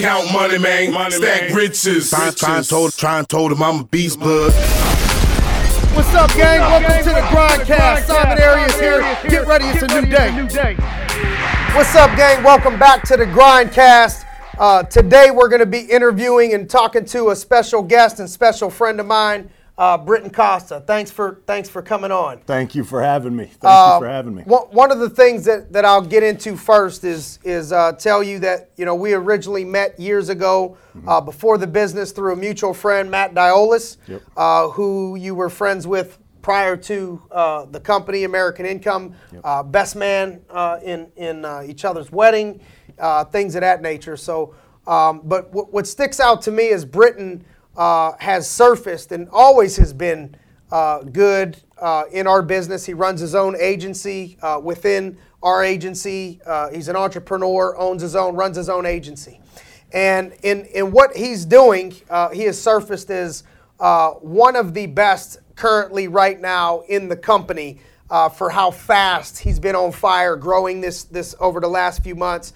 Count money, man. Money, stack man. Riches. Trying told him I'm a beast, blood. What's up, gang? Welcome to the Grindcast. Simon Arias here. Get ready, it's a new day. What's up, gang? Welcome back to the Grindcast. Today we're going to be interviewing and talking to a special guest and special friend of mine, Britton Costa. Thanks for coming on. Thank you for having me. One of the things that I'll get into first is tell you that, you know, we originally met years ago, mm-hmm. Before the business through a mutual friend, Matt Diolis, yep. Who you were friends with prior to the company, American Income, yep. Best man in each other's wedding. Things of that nature. So, but what sticks out to me is Britton has surfaced and always has been good in our business. He runs his own agency within our agency. He's an entrepreneur, runs his own agency. And in what he's doing, he has surfaced as one of the best currently right now in the company for how fast he's been on fire, growing this over the last few months.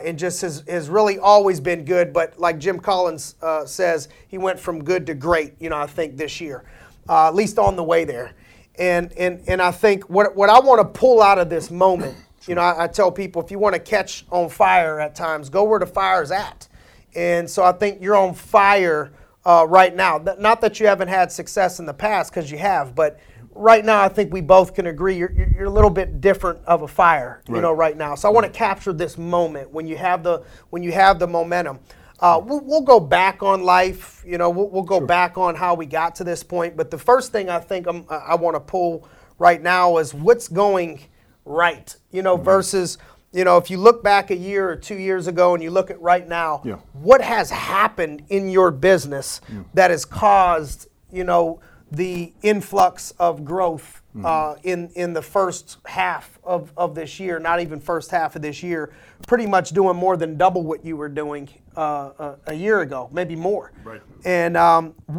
And just has really always been good, but like Jim Collins says, he went from good to great, you know, I think this year, at least on the way there. And I think what I want to pull out of this moment, you know, I tell people, if you want to catch on fire at times, go where the fire is at. And so I think you're on fire right now. Not that you haven't had success in the past, because you have, but right now, I think we both can agree you're a little bit different of a fire, you right. know, right now. So I want to capture this moment when you have the momentum. We'll go back on life, you know. We'll go sure. back on how we got to this point. But the first thing I think I want to pull right now is what's going right, you know, mm-hmm. versus, you know, if you look back a year or 2 years ago and you look at right now, yeah. what has happened in your business yeah. that has caused, you know, the influx of growth mm-hmm. in the first half of this year, not even first half of this year, pretty much doing more than double what you were doing a year ago, maybe more. Right. And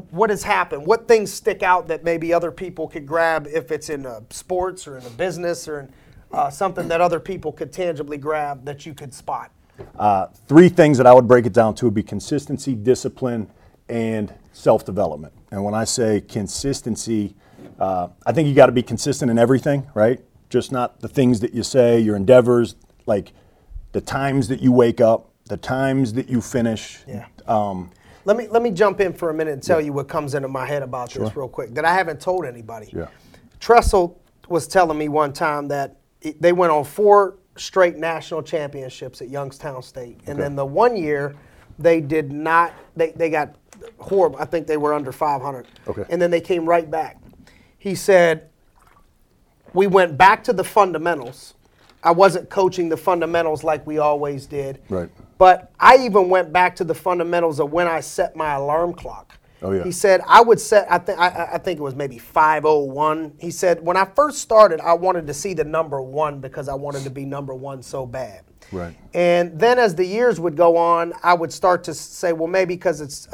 what has happened? What things stick out that maybe other people could grab, if it's in sports or in a business or in something that other people could tangibly grab that you could spot? Three things that I would break it down to would be consistency, discipline, and self-development. And when I say consistency, I think you got to be consistent in everything, right? Just not the things that you say, your endeavors, like the times that you wake up, the times that you finish. Yeah. Let me jump in for a minute and tell yeah. you what comes into my head about sure. this real quick that I haven't told anybody. Yeah. Tressel was telling me one time that they went on 4 straight national championships at Youngstown State. And okay. then the one year they did not, they got horrible. I think they were under 500. Okay. And then they came right back. He said, we went back to the fundamentals. I wasn't coaching the fundamentals like we always did. Right. But I even went back to the fundamentals of when I set my alarm clock. Oh, yeah. He said, I would set, I think it was maybe 5:01. He said, when I first started, I wanted to see the number 1 because I wanted to be number 1 so bad. Right. And then as the years would go on, I would start to say, well, maybe because it's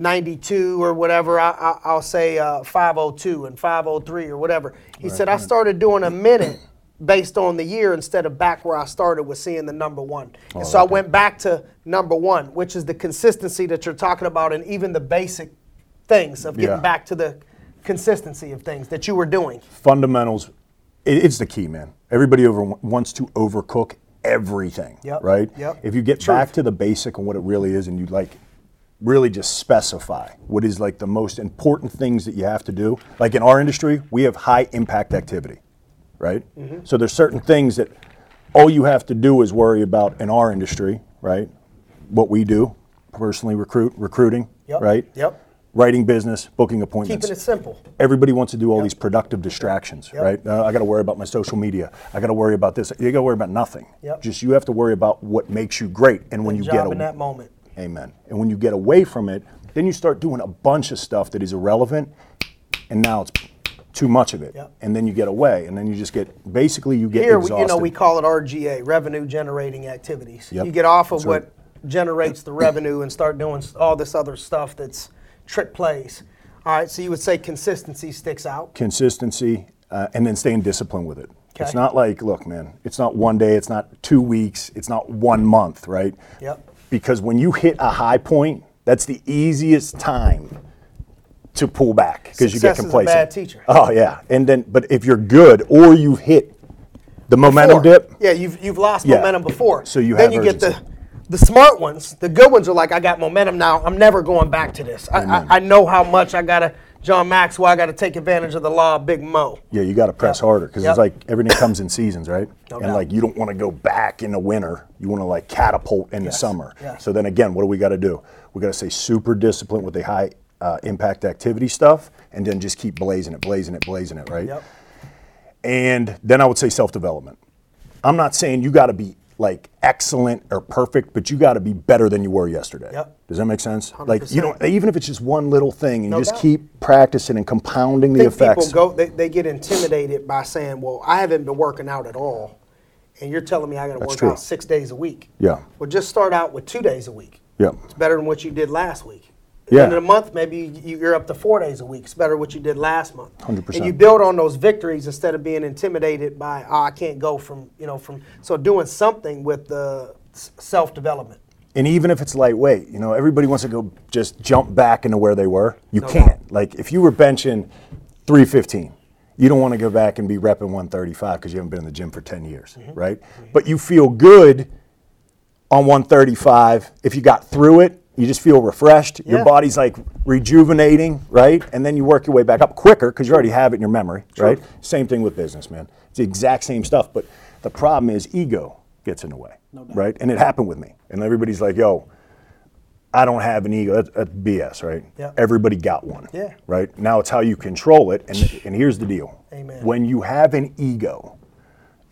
92 or whatever, I'll say 502 and 503 or whatever. He right. said, I started doing a minute based on the year instead of back where I started with seeing the number 1. Oh, and so okay. I went back to number 1, which is the consistency that you're talking about, and even the basic things of getting yeah. back to the consistency of things that you were doing. Fundamentals, it's the key, man. Everybody wants to overcook everything, yep. right? Yep. If you get Truth. Back to the basic and what it really is, and you like really just specify what is like the most important things that you have to do. Like in our industry, we have high impact activity, right? Mm-hmm. So there's certain things that all you have to do is worry about in our industry, right? What we do, personally recruiting, yep. right? Yep. Writing business, booking appointments. Keeping it simple. Everybody wants to do all yep. these productive distractions, yep. right? I got to worry about my social media. I got to worry about this. You got to worry about nothing. Yep. Just you have to worry about what makes you great. And when you get away in that moment. Amen. And when you get away from it, then you start doing a bunch of stuff that is irrelevant, and now it's too much of it. Yep. And then you get away, and then you just get basically exhausted. Here, you know, we call it RGA, revenue generating activities. Yep. You get off of what generates the revenue and start doing all this other stuff that's trick plays. All right, so you would say consistency sticks out. Consistency, and then staying disciplined with it. Okay. It's not like, look, man, it's not one day, it's not 2 weeks, it's not 1 month, right? Yep. because when you hit a high point, that's the easiest time to pull back because you get complacent. Success is a bad teacher. Oh yeah, and then but if you're good or you hit the momentum dip. Yeah, you've lost momentum before. So you then have you urgency. Get the smart ones, the good ones are like, I got momentum now. I'm never going back to this. I know how much I gotta. John Maxwell, I got to take advantage of the law of Big Mo. Yeah, you got to press harder because it's like everything comes in seasons, right? No doubt. Like you don't want to go back in the winter. You want to like catapult in the summer. Yes. So then again, what do we got to do? We got to stay super disciplined with the high impact activity stuff and then just keep blazing it, right? Yep. And then I would say self-development. I'm not saying you got to be like excellent or perfect, but you got to be better than you were yesterday. Yep. Does that make sense? 100%. Like you don't, even if it's just one little thing, and you just keep practicing and compounding the effects. People go, they get intimidated by saying, "Well, I haven't been working out at all," and you're telling me I got to work out 6 days a week. Yeah. Well, just start out with 2 days a week. Yeah. It's better than what you did last week. Yeah. End of the month, maybe you're up to 4 days a week. It's better than what you did last month. 100%. And you build on those victories instead of being intimidated by, oh, I can't go from. So doing something with the self-development. And even if it's lightweight, everybody wants to go just jump back into where they were. You can't. Like if you were benching 315, you don't want to go back and be repping 135 because you haven't been in the gym for 10 years, right? Mm-hmm. But you feel good on 135 if you got through it. You just feel refreshed. Yeah. Your body's like rejuvenating, right? And then you work your way back up quicker because you already have it in your memory, right? Same thing with business, man. It's the exact same stuff. But the problem is ego gets in the way, right? And it happened with me. And everybody's like, yo, I don't have an ego. That's BS, right? Yeah. Everybody got one, right? Now it's how you control it. And here's the deal. Amen. When you have an ego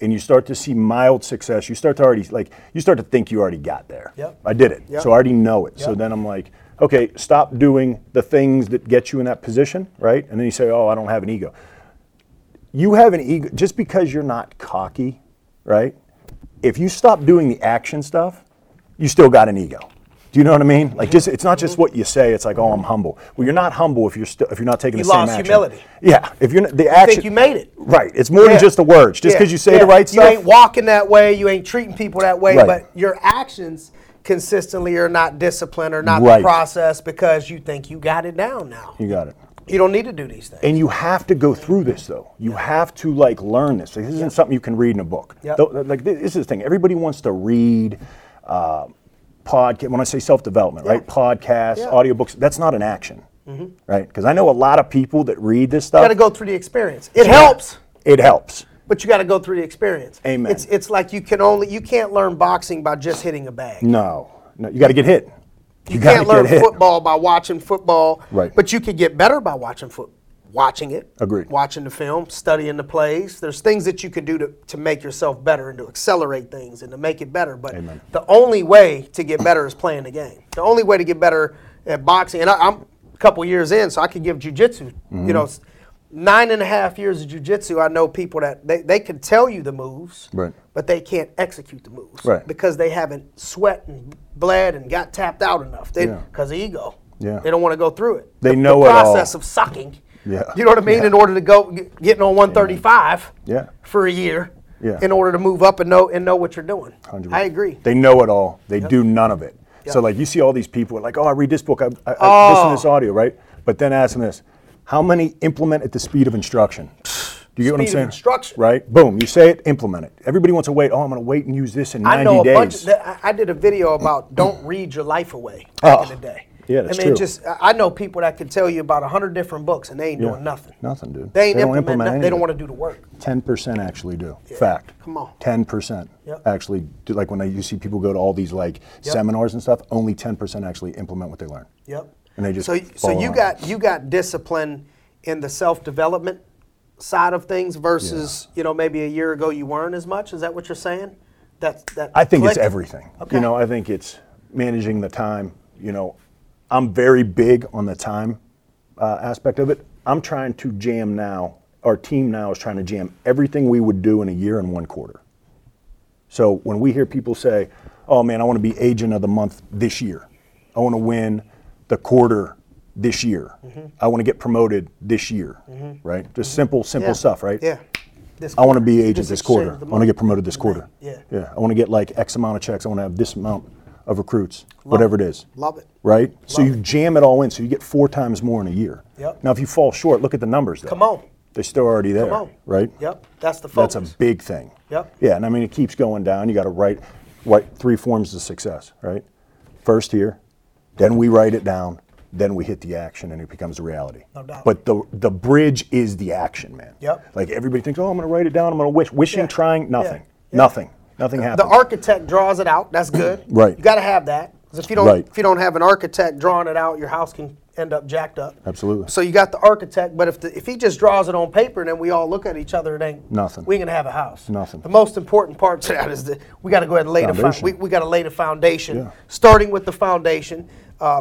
and you start to see mild success, you start to think you already got there. Yep. I did it, so I already know it. Yep. So then I'm like, okay, stop doing the things that get you in that position, right? And then you say, oh, I don't have an ego. You have an ego, just because you're not cocky, right? If you stop doing the action stuff, you still got an ego. Do you know what I mean? Like, just it's not just what you say. It's like, oh, I'm humble. Well, you're not humble if you're not taking the same action. You lost humility. Yeah, if you're the action. You think you made it. Right. It's more than just the words. Just because you say the right stuff. You ain't walking that way. You ain't treating people that way. Right. But your actions consistently are not disciplined or not the process because you think you got it down now. You got it. You don't need to do these things. And you have to go through this, though. You have to, like, learn this. Like, this isn't something you can read in a book. Yep. Like, this is the thing. Everybody wants to read. Podcast. When I say self-development, right? Podcasts, audiobooks. That's not an action, right? Because I know a lot of people that read this stuff. You got to go through the experience. It helps. It helps. But you got to go through the experience. Amen. It's like you can't learn boxing by just hitting a bag. No, you got to get hit. You can't learn football by watching football. Right. But you can get better by watching it. Agreed. Watching the film, studying the plays. There's things that you can do to make yourself better and to accelerate things and to make it better. But the only way to get better is playing the game. The only way to get better at boxing, and I'm a couple years in, so I can give jiu-jitsu. 9.5 years of jiu-jitsu, I know people that they can tell you the moves, but they can't execute the moves because they haven't sweat and bled and got tapped out enough because of ego. Yeah. They don't want to go through it. They know the process of sucking. Yeah. You know what I mean? Yeah. In order to go getting on 135 for a year in order to move up and know what you're doing. 100%. I agree. They know it all. They do none of it. Yep. So like you see all these people like, oh, I read this book. I listen to this audio, right? But then ask them this. How many implement at the speed of instruction? Do you get what I'm saying? Speed of instruction. Right? Boom. You say it, implement it. Everybody wants to wait. Oh, I'm going to wait and use this in 90 days. I did a video about don't read your life away back in the day. Yeah, that's true. I know people that can tell you about 100 different books and they ain't doing nothing. Nothing, dude. They don't implement anything. They don't want to do the work. 10% actually do. Yeah. Fact. Come on. 10% actually do. Like when you see people go to all these like seminars and stuff, only 10% actually implement what they learn. Yep. And they just so you got discipline in the self-development side of things versus maybe a year ago you weren't as much. Is that what you're saying? That I think it's everything. Okay. I think it's managing the time. I'm very big on the time aspect of it. I'm trying to jam now. Our team now is trying to jam everything we would do in a year in one quarter. So when we hear people say, oh man, I want to be agent of the month this year. I want to win the quarter this year. Mm-hmm. I want to get promoted this year, right? Just simple stuff, right? Yeah. I want to be agent this quarter. I want to get promoted this quarter. Yeah. I want to get like X amount of checks. I want to have this amount of recruits, whatever it is. Love it. Right? So you jam it all in, so you get 4 times more in a year. Yep. Now, if you fall short, look at the numbers there. Come on. They're still already there. Come on. Right? Yep. That's the focus. That's a big thing. Yep. Yeah, and I mean, it keeps going down. You got to write 3 forms of success, right? First here, then we write it down, then we hit the action, and it becomes a reality. No doubt. But the bridge is the action, man. Yep. Like, everybody thinks, oh, I'm going to write it down, I'm going to wish. Wishing, trying, nothing. Yeah. Nothing. Nothing happens. The architect draws it out. That's good. Right. You got to have that. Because if you don't have an architect drawing it out, your house can end up jacked up. Absolutely. So you got the architect, but if he just draws it on paper and then we all look at each other, it ain't nothing. We ain't gonna have a house. Nothing. The most important part to that is that we got to go ahead and lay the foundation. Yeah. Starting with the foundation,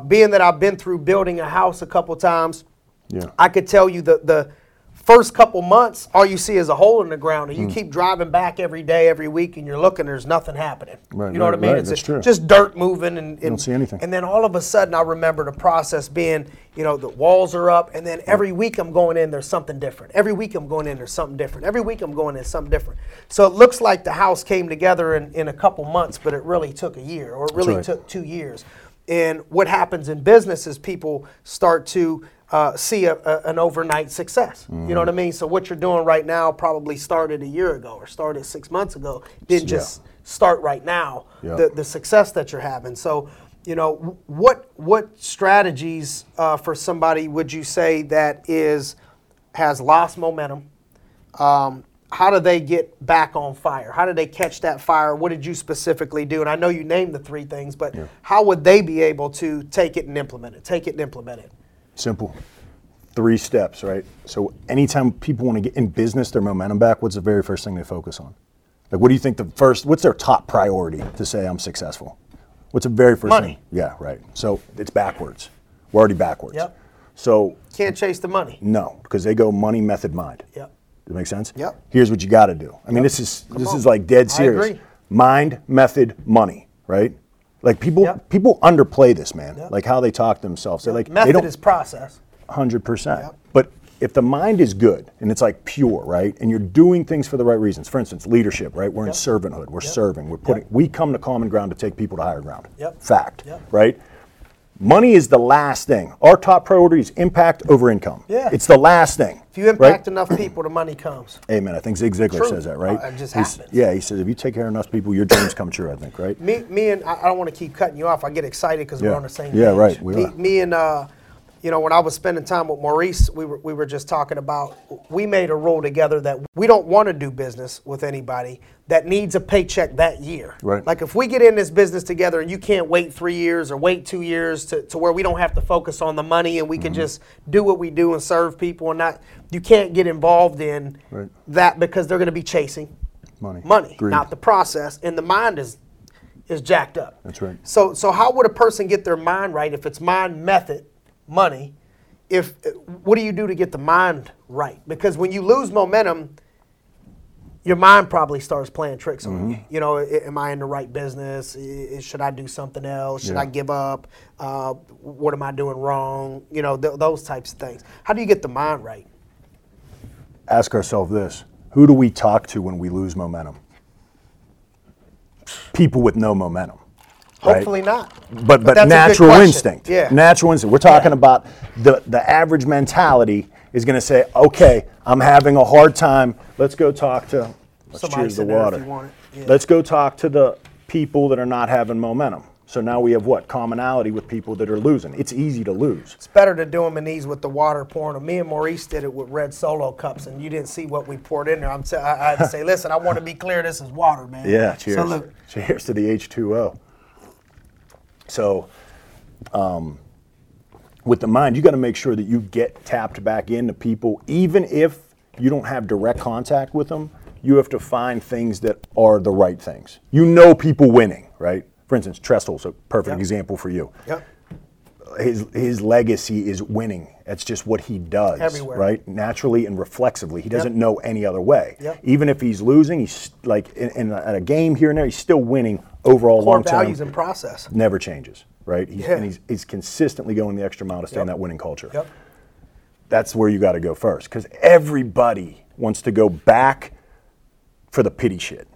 being that I've been through building a house a couple times, I could tell you the first couple months, all you see is a hole in the ground, and you keep driving back every day, every week, and you're looking, there's nothing happening. Right, you know what I mean? Right, it's just dirt moving, and you don't see anything. And then all of a sudden, I remember the process being, you know, the walls are up, and then every week I'm going in, there's something different. Every week I'm going in, there's something different. Every week I'm going in, something different. So it looks like the house came together in a couple months, but it really took a year, or it really took 2 years. And what happens in business is people start to see an overnight success. You know what I mean? So what you're doing right now probably started a year ago or started 6 months ago. Didn't just start right now, the success that you're having. So, you know, what strategies for somebody would you say that has lost momentum? How do they get back on fire? How do they catch that fire? What did you specifically do? And I know you named the 3 things, but how would they be able to take it and implement it? Take it and implement it. Simple. 3 steps, right? So anytime people want to get in business, their momentum back, what's the very first thing they focus on? Like, what do you think what's their top priority to say I'm successful? What's the very first thing? Money. Yeah, right. So it's backwards. We're already backwards. Yep. So can't chase the money. No, because they go money, method, mind. Yep. Does that make sense? Yep. Here's what you got to do. I mean, this is like dead serious. I agree. Mind, method, money, right? Like people underplay this, man. Yep. Like how they talk to themselves. Yep. They're like, method is process. 100%. Yep. But if the mind is good and it's like pure, right? And you're doing things for the right reasons. For instance, leadership, right? We're in servanthood. We're serving. We're putting. We come to common ground to take people to higher ground. Yep. Fact. Yep. Right. Money is the last thing. Our top priority is impact over income. Yeah. It's the last thing. If you impact enough people, the money comes. Amen. I think Zig Ziglar says that, right? It just happens. Yeah, he says, if you take care of enough people, your dreams come true, I think, right? Me, and I don't want to keep cutting you off. I get excited because we're on the same page. Yeah, right. Me and, you know, when I was spending time with Maurice, we were just talking about, we made a rule together that we don't want to do business with anybody that needs a paycheck that year. Right. Like if we get in this business together and you can't wait 3 years or wait 2 years to where we don't have to focus on the money and we can just do what we do and serve people and not, you can't get involved in that because they're going to be chasing money, greed. Not the process. And the mind is jacked up. That's right. So how would a person get their mind right if it's mind, method, money? What do you do to get the mind right? Because when you lose momentum, your mind probably starts playing tricks on you. You know, am I in the right business? Should I do something else? Should I give up? What am I doing wrong? You know, those types of things. How do you get the mind right? Ask ourselves this. Who do we talk to when we lose momentum? People with no momentum. Right? Hopefully not. But natural instinct. Yeah. Natural instinct. We're talking about the average mentality is going to say, okay, I'm having a hard time. Let's go talk to, cheers the water. If you want it. Yeah. Let's go talk to the people that are not having momentum. So now we have what? Commonality with people that are losing. It's easy to lose. It's better to do them in these with the water pouring them. Me and Maurice did it with red Solo cups, and you didn't see what we poured in there. I had to say, listen, I want to be clear. This is water, man. Yeah, cheers. So look. Cheers to the H2O. So, with the mind, you got to make sure that you get tapped back into people, even if you don't have direct contact with them. You have to find things that are the right things. You know, people winning, right? For instance, Tressel's a perfect example for you. Yep. His legacy is winning. That's just what he does. Everywhere. Right? Naturally and reflexively. He doesn't know any other way. Yep. Even if he's losing, he's like in a game here and there, he's still winning overall long term. Core values and process. Never changes, right? And he's consistently going the extra mile to stay in that winning culture. Yep. That's where you got to go first, because everybody wants to go back for the pity shit.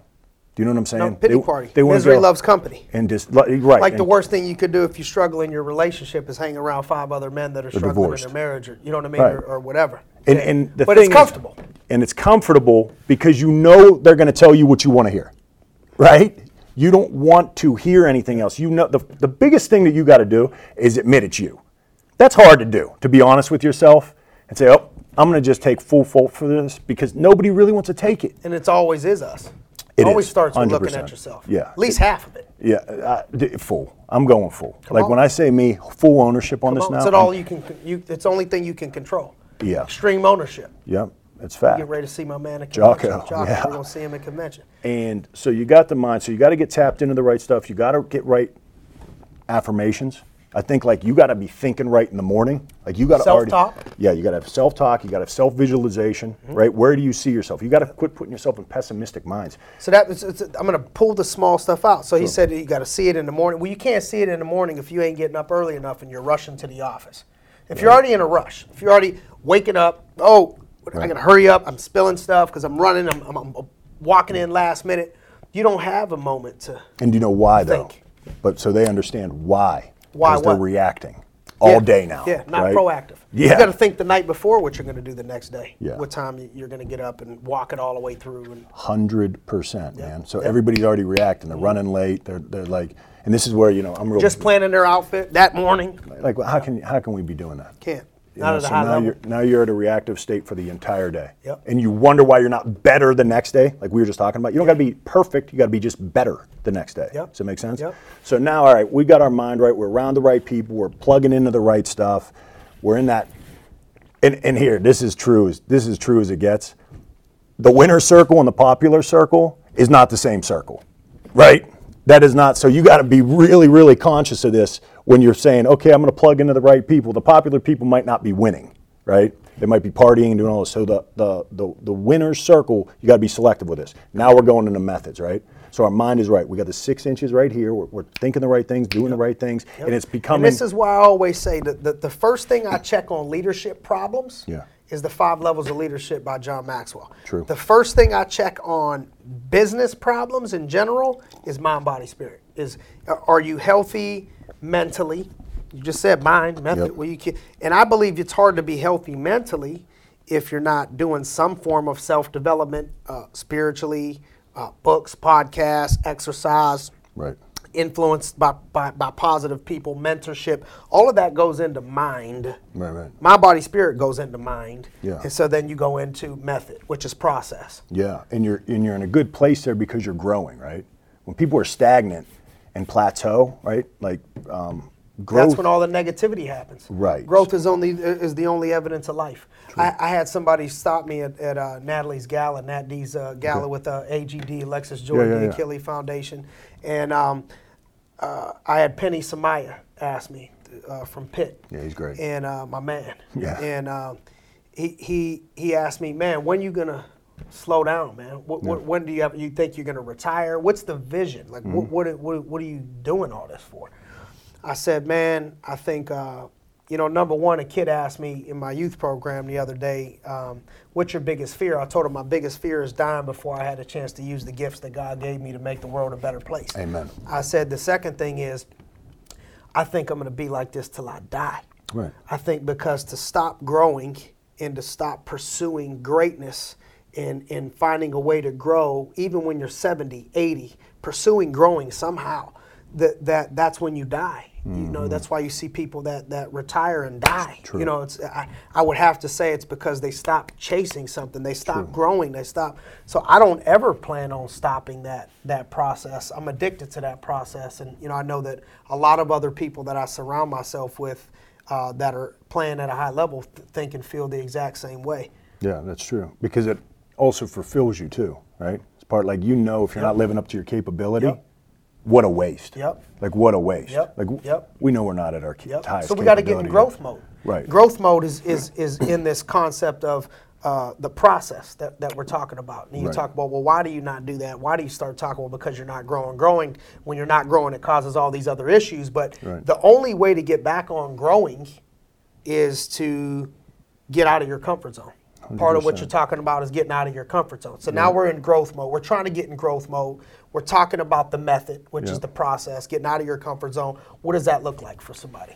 Do you know what I'm saying? No, pity party. Misery loves company. And just right. Like the worst thing you could do if you struggle in your relationship is hang around five other men that are struggling divorced. In their marriage, or you know what I mean, right. or whatever. And the but thing it's comfortable. Is, and it's comfortable because you know they're going to tell you what you want to hear, right? You don't want to hear anything else. You know, the biggest thing that you got to do is admit it's you. That's hard to do. To be honest with yourself and say, "Oh, I'm going to just take full fault for this," because nobody really wants to take it. And it's always is us. It always starts with 100%. Looking at yourself. Yeah. At least half of it. Yeah. Full. I'm going full. Come like on. When I say me, full ownership on Come this on. Now. It's all you can. It's the only thing you can control. Yeah. Extreme ownership. Yep. It's fact. Get ready to see my man at convention. Jocko. Yeah. We're going to see him at convention. And so you got the mind. So you got to get tapped into the right stuff. You got to get right affirmations. I think like you got to be thinking right in the morning. Like you got to you got to have self-talk. You got to have self-visualization, mm-hmm. right? Where do you see yourself? You got to quit putting yourself in pessimistic minds. So that I'm going to pull the small stuff out. So he said you got to see it in the morning. Well, you can't see it in the morning if you ain't getting up early enough and you're rushing to the office. If you're already in a rush, if you're already waking up, I got to hurry up. I'm spilling stuff because I'm running. I'm walking in last minute. You don't have a moment to. And you know why think. Though? But so they understand why. Because they're reacting all day now. Yeah, not proactive. Yeah. You got to think the night before what you're going to do the next day. Yeah. What time you're going to get up and walk it all the way through. And 100%, man. So everybody's already reacting. They're running late. They're like, and this is where I'm real. Just planning their outfit that morning. Like, well, how can we be doing that? Can't. Not at a high level. Now you're at a reactive state for the entire day. Yep. And you wonder why you're not better the next day, like we were just talking about. You don't got to be perfect. You got to be just better the next day. Yep. Does that make sense? Yep. So now, all right, we got our mind right. We're around the right people. We're plugging into the right stuff. We're in that. And here, this is true as it gets. The winner circle and the popular circle is not the same circle, right? That is not. So you got to be really, really conscious of this when you're saying, okay, I'm going to plug into the right people. The popular people might not be winning, right? They might be partying and doing all this. So the winner's circle, you got to be selective with this. Now we're going into methods, right? So our mind is right. We got the 6 inches right here. We're thinking the right things, doing the right things, and it's becoming. And this is why I always say that the first thing I check on leadership problems is the 5 Levels of Leadership by John Maxwell. True. The first thing I check on business problems in general is mind, body, spirit. Are you healthy mentally? You just said mind, method. Yep. Well, and I believe it's hard to be healthy mentally if you're not doing some form of self-development, spiritually, books, podcasts, exercise. Right. Influenced by positive people, mentorship, all of that goes into mind. Right. My body, spirit goes into mind. Yeah. And so then you go into method, which is process. Yeah, and you're in a good place there because you're growing, right? When people are stagnant and plateau, right? Like growth. That's when all the negativity happens. Right. Growth is the only evidence of life. I had somebody stop me at Natalie's gala, Nat D's gala with AGD, Alexis Jordan, the Achilles Foundation. And I had Penny Samaya ask me from Pitt. Yeah, he's great. And my man. Yeah. And he asked me, man, when you going to slow down, man? When do you think you're going to retire? What's the vision? Like, what are you doing all this for? I said, man, I think, number one, a kid asked me in my youth program the other day, what's your biggest fear? I told him my biggest fear is dying before I had a chance to use the gifts that God gave me to make the world a better place. Amen. I said, the second thing is, I think I'm going to be like this till I die. Right. I think because to stop growing and to stop pursuing greatness and finding a way to grow, even when you're 70, 80, pursuing growing somehow, that's when you die. Mm-hmm. That's why you see people that retire and die. True. It's I would have to say it's because they stopped chasing something. They stopped growing. They stopped. So I don't ever plan on stopping that process. I'm addicted to that process, and I know that a lot of other people that I surround myself with that are playing at a high level think and feel the exact same way. Yeah, that's true. Because it also fulfills you too, right? It's part like if you're not living up to your capability. Yep. What a waste. Yep. Like, what a waste. Yep. Like, we know we're not at our highest. So we got to get in growth mode. Right. Growth mode is in this concept of the process that we're talking about. And you talk about, well, why do you not do that? Why do you start talking, well, because you're not growing. When you're not growing, it causes all these other issues. But the only way to get back on growing is to get out of your comfort zone. Part of what you're talking about is getting out of your comfort zone. So now we're in growth mode. We're trying to get in growth mode. We're talking about the method, which is the process, getting out of your comfort zone. What does that look like for somebody?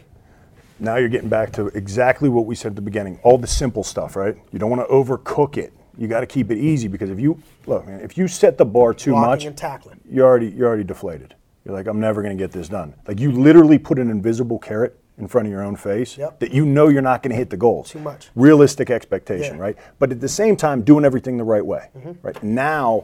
Now you're getting back to exactly what we said at the beginning, all the simple stuff, right? You don't want to overcook it. You got to keep it easy, because if you look, man, if you set the bar too much, and tackling, you're already deflated. You're like, I'm never going to get this done. Like, you literally put an invisible carrot in front of your own face that you know you're not going to hit the goals. Too much. Realistic expectation, right? But at the same time, doing everything the right way, right? Now,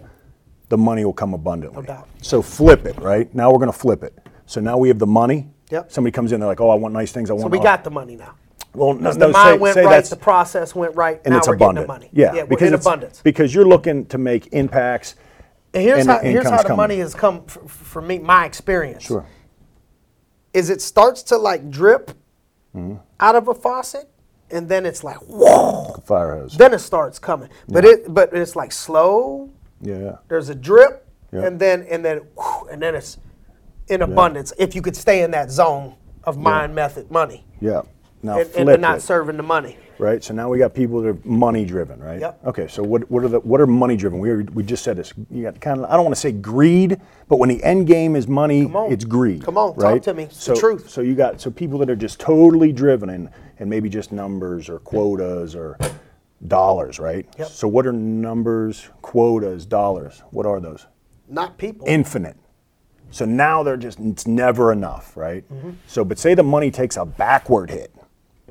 the money will come abundantly. No doubt. So flip it, right? Now we're going to flip it. So now we have the money. Yep. Somebody comes in, they're like, oh, I want nice things. I want. So we got the money now. Well, the mind went right, the process went right, and now it's abundant. Getting the money. Yeah, because in abundance. Because you're looking to make impacts. And here's how the money has come for me, my experience. Sure. Is it starts to like drip out of a faucet, and then it's like, whoa. Like a fire hose. Then it starts coming. But it's like slow. Yeah. There's a drip, and then it's in abundance. If you could stay in that zone of mind, method, money. Yeah. Now and they're not serving the money. Right. So now we got people that are money driven, right? Yep. Okay. So what are money driven? We just said this. You got kind of, I don't want to say greed, but when the end game is money, it's greed. Come on, right? Talk to me. It's the truth. So you got people that are just totally driven and maybe just numbers or quotas or dollars, right? Yep. So what are numbers, quotas, dollars? What are those? Not people. Infinite. So now they're just, it's never enough, right? Mm-hmm. So but say the money takes a backward hit.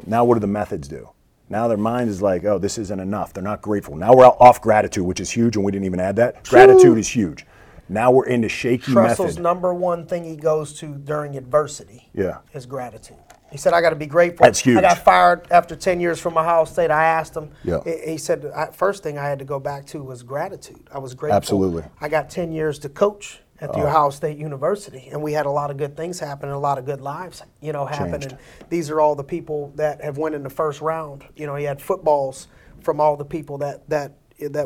Now what do the methods do? Now their mind is like, oh, this isn't enough. They're not grateful. Now we're off gratitude, which is huge, and we didn't even add that. Gratitude is huge. Now we're into shaky method. Tressel's number one thing he goes to during adversity is gratitude. He said, I got to be grateful. That's huge. I got fired after 10 years from Ohio State. I asked him. Yeah. He said, first thing I had to go back to was gratitude. I was grateful. Absolutely. I got 10 years to coach at the Ohio State University, and we had a lot of good things happen and a lot of good lives, happen. And these are all the people that have went in the first round. He had footballs from all the people that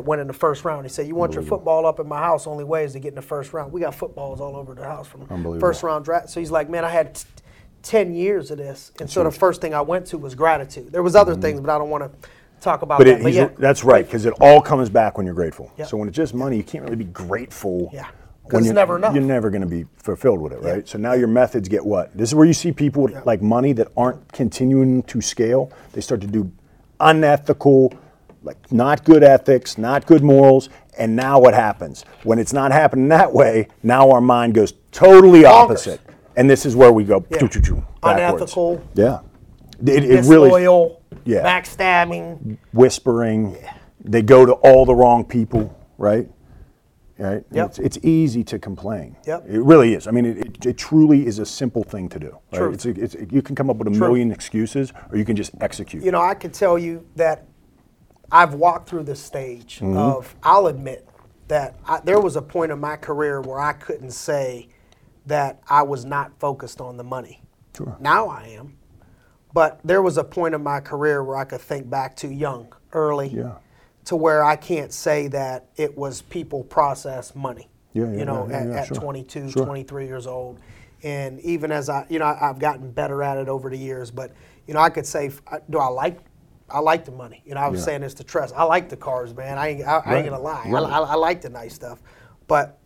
went in the first round. He said, you want your football up in my house, only way is to get in the first round. We got footballs all over the house from first round draft. So he's like, man, I had 10 years of this. And that's so huge. The first thing I went to was gratitude. There was other things, but I don't want to talk about that. That's right, because it all comes back when you're grateful. Yep. So when it's just money, you can't really be grateful. Yeah. Because it's never enough. You're never going to be fulfilled with it, right? Yeah. So now your methods get what? This is where you see people with like money that aren't continuing to scale. They start to do unethical, like not good ethics, not good morals. And now what happens? When it's not happening that way, now our mind goes totally opposite. And this is where we go unethical. Yeah. It really. Disloyal. Yeah. Backstabbing. Whispering. Yeah. They go to all the wrong people, right? Right? Yep. It's easy to complain. Yep. It really is. I mean, it truly is a simple thing to do. Right? True. You can come up with a million excuses, or you can just execute. I can tell you that I've walked through this stage of, I'll admit that there was a point in my career where I couldn't say that I was not focused on the money. Sure. Now I am. But there was a point in my career where I could think back to early. Yeah. To where I can't say that it was people, process, money, at 22, 23 years old. And even as I've gotten better at it over the years, but, I could say, I like the money. I was saying this to Tress, I like the cars, man. I ain't gonna lie. Right. I like the nice stuff, but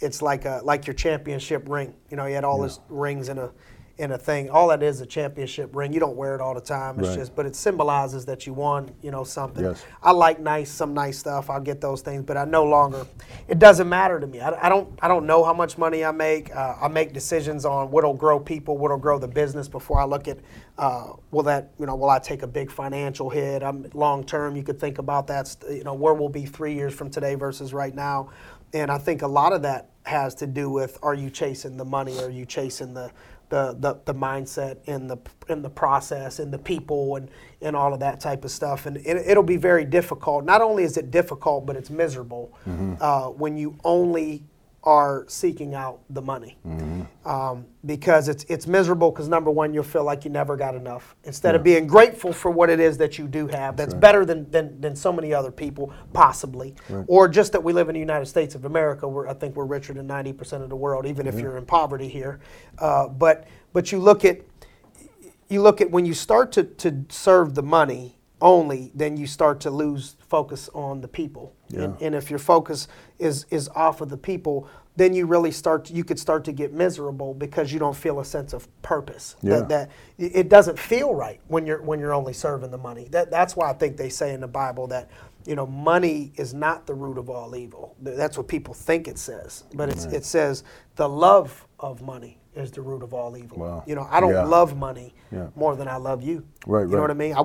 it's like your championship ring. You had all this rings in a thing. All that is a championship ring. You don't wear it all the time. It's but it symbolizes that you won, something. Yes. I like some nice stuff. I'll get those things, but I no longer, it doesn't matter to me. I don't know how much money I make. I make decisions on what'll grow people, what'll grow the business before I look at, will I take a big financial hit? I'm long term. You could think about that, where we'll be 3 years from today versus right now. And I think a lot of that has to do with, are you chasing the money? Are you chasing the mindset and the process and the people and all of that type of stuff, and it'll be very difficult. Not only is it difficult, but it's miserable when you only are seeking out the money, because it's miserable. Because number one, you'll feel like you never got enough. Instead of being grateful for what it is that you do have, that's better than so many other people possibly, or just that we live in the United States of America, where I think we're richer than 90% of the world, even if you're in poverty here. But you look at when you start to serve the money. only, then you start to lose focus on the people. Yeah. And if your focus is off of the people, then you really could start to get miserable because you don't feel a sense of purpose. Yeah. That it doesn't feel right when you're only serving the money. That's why I think they say in the Bible that, you know, money is not the root of all evil. That's what people think it says, but it says the love of money is the root of all evil. Wow. You know, I don't love money more than I love you. Right. You know what I mean? I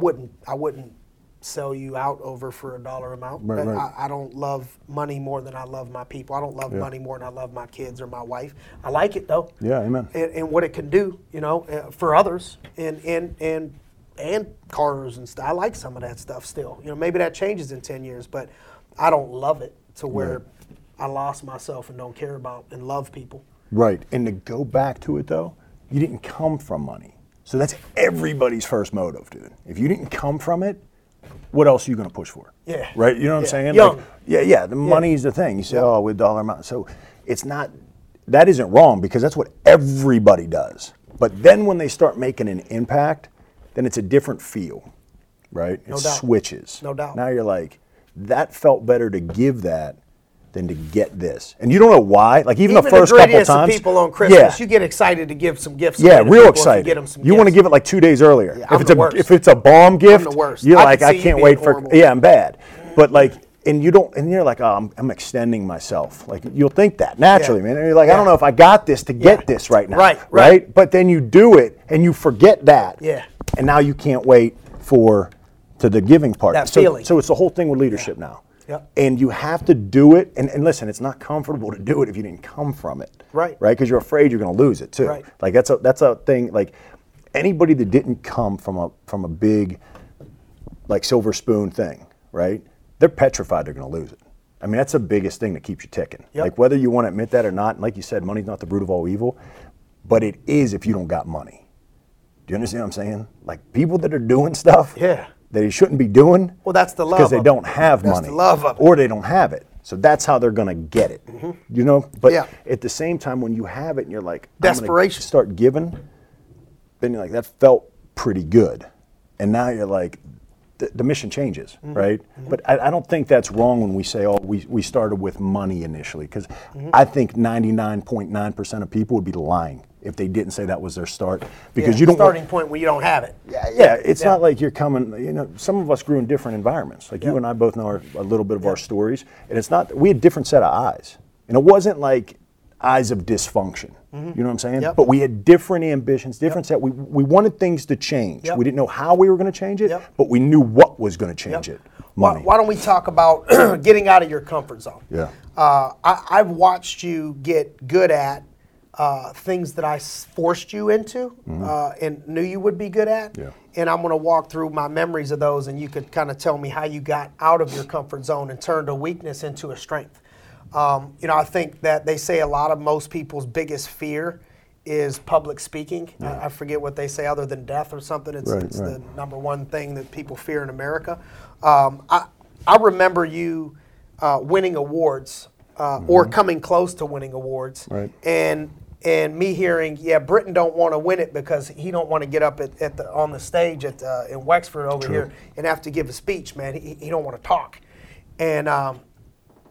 wouldn't sell you out over for a dollar amount. Right. I don't love money more than I love my people. I don't love money more than I love my kids or my wife. I like it though. Yeah, amen. And what it can do, you know, for others and cars and stuff. I like some of that stuff still. You know, maybe that changes in 10 years, but I don't love it to where I lost myself and don't care about and love people. Right, and to go back to it though, you didn't come from money. So that's everybody's first motive, dude. If you didn't come from it, what else are you going to push for? Yeah. Right? You know what I'm saying? Young. Like, the money's the thing. You say, with dollar amount. So it's not, that isn't wrong because that's what everybody does. But then when they start making an impact, then it's a different feel, right? It switches. No doubt. Now you're like, that felt better to give that than to get this. And you don't know why. Like even the first couple times. Even the people on Christmas, you get excited to give some gifts. Yeah, real excited. You want to give it like 2 days earlier. Yeah, if it's a bomb gift, you're like, I can't wait for, I'm bad. But like, and you don't, and you're like, oh, I'm extending myself. Like you'll think that naturally, man. And you're like, I don't know if I got this to get this right now. Right. But then you do it and you forget that. Yeah. And now you can't wait to the giving part. That feeling. So it's the whole thing with leadership now. Yep. And you have to do it. And listen, it's not comfortable to do it if you didn't come from it. Right? Because you're afraid you're going to lose it too. Right. Like that's a thing. Like anybody that didn't come from a big like silver spoon thing, right? They're petrified they're going to lose it. I mean, that's the biggest thing that keeps you ticking. Yep. Like whether you want to admit that or not. And like you said, money's not the root of all evil, but it is if you don't got money. Do you understand what I'm saying? Like people that are doing stuff. Yeah. That he shouldn't be doing. Well, that's the love. Because they don't have money. That's the love of it. Or they don't have it. So that's how they're going to get it. Mm-hmm. You know? But at the same time, when you have it and you're like, desperation. Start giving, then you're like, that felt pretty good. And now you're like, the mission changes, right? Mm-hmm. But I don't think that's wrong when we say, oh, we started with money initially. Because I think 99.9% of people would be lying if they didn't say that was their start, because you don't starting point when you don't have it. Yeah, it's not like you're coming. You know, some of us grew in different environments. Like you and I both know a little bit of our stories, and it's not. We had different set of eyes, and it wasn't like eyes of dysfunction. Mm-hmm. You know what I'm saying? Yep. But we had different ambitions, different set. We wanted things to change. Yep. We didn't know how we were going to change it, but we knew what was going to change it. Money. Why don't we talk about getting out of your comfort zone? Yeah, I've watched you get good at. Things that I forced you into and knew you would be good at. Yeah. And I'm going to walk through my memories of those, and you could kind of tell me how you got out of your comfort zone and turned a weakness into a strength. You know, I think that they say a lot of most people's biggest fear is public speaking. Yeah. I forget what they say other than death or something. It's the number one thing that people fear in America. I remember you winning awards or coming close to winning awards. Right. And me hearing, Britton don't want to win it because he don't want to get up on the stage in Wexford over here and have to give a speech, man. He don't want to talk. And,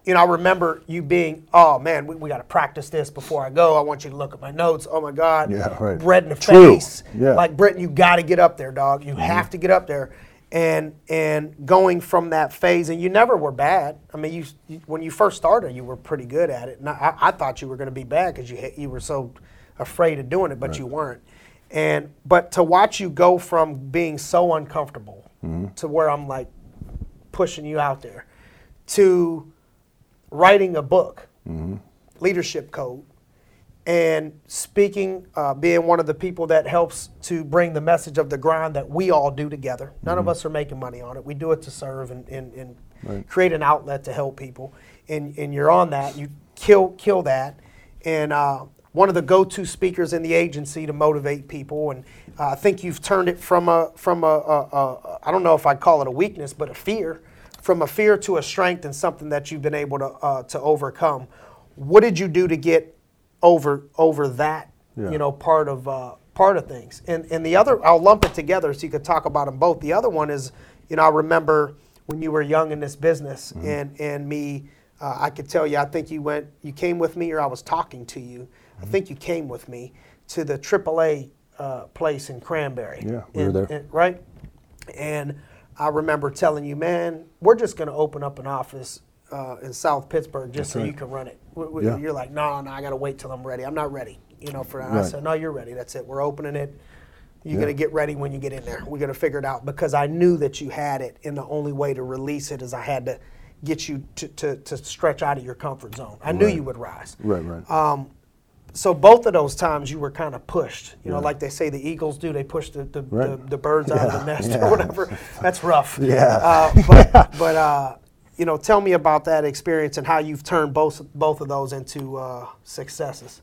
you know, I remember you being, oh, man, we got to practice this before I go. I want you to look at my notes. Oh, my God. Yeah, right. Red in the face. Yeah. Like, Britton, you got to get up there, dog. You have to get up there. And going from that phase, and you never were bad. I mean, you when you first started, you were pretty good at it. And I thought you were going to be bad because you were so afraid of doing it, but you weren't. But to watch you go from being so uncomfortable to where I'm like pushing you out there to writing a book, Leadership Code, and speaking, being one of the people that helps to bring the message of the grind that we all do together. None of us are making money on it. We do it to serve and create an outlet to help people. And you're on that. You kill that. And one of the go-to speakers in the agency to motivate people. And I think you've turned it from a I don't know if I'd call it a weakness, but a fear. From a fear to a strength and something that you've been able to overcome. What did you do to get over that, you know, part of things, and the other, I'll lump it together so you could talk about them both. The other one is you know, I remember when you were young in this business, mm-hmm. and me, I could tell you, I think you came with me, or I was talking to you. Mm-hmm. I think you came with me to the AAA place in Cranberry. Yeah, we were there. Right? And I remember telling you, man, we're just going to open up an office in South Pittsburgh just you can run it. Yeah. You're like, no, I got to wait till I'm ready. I'm not ready, you know, for that. Right. I said, no, you're ready. That's it. We're opening it. You're going to get ready when you get in there. We're going to figure it out, because I knew that you had it, and the only way to release it is I had to get you to stretch out of your comfort zone. I knew you would rise. Right. So both of those times you were kind of pushed. You know, like they say the eagles do, they push the birds out of the nest or whatever. That's rough. Yeah. But you know, tell me about that experience and how you've turned both of those into successes.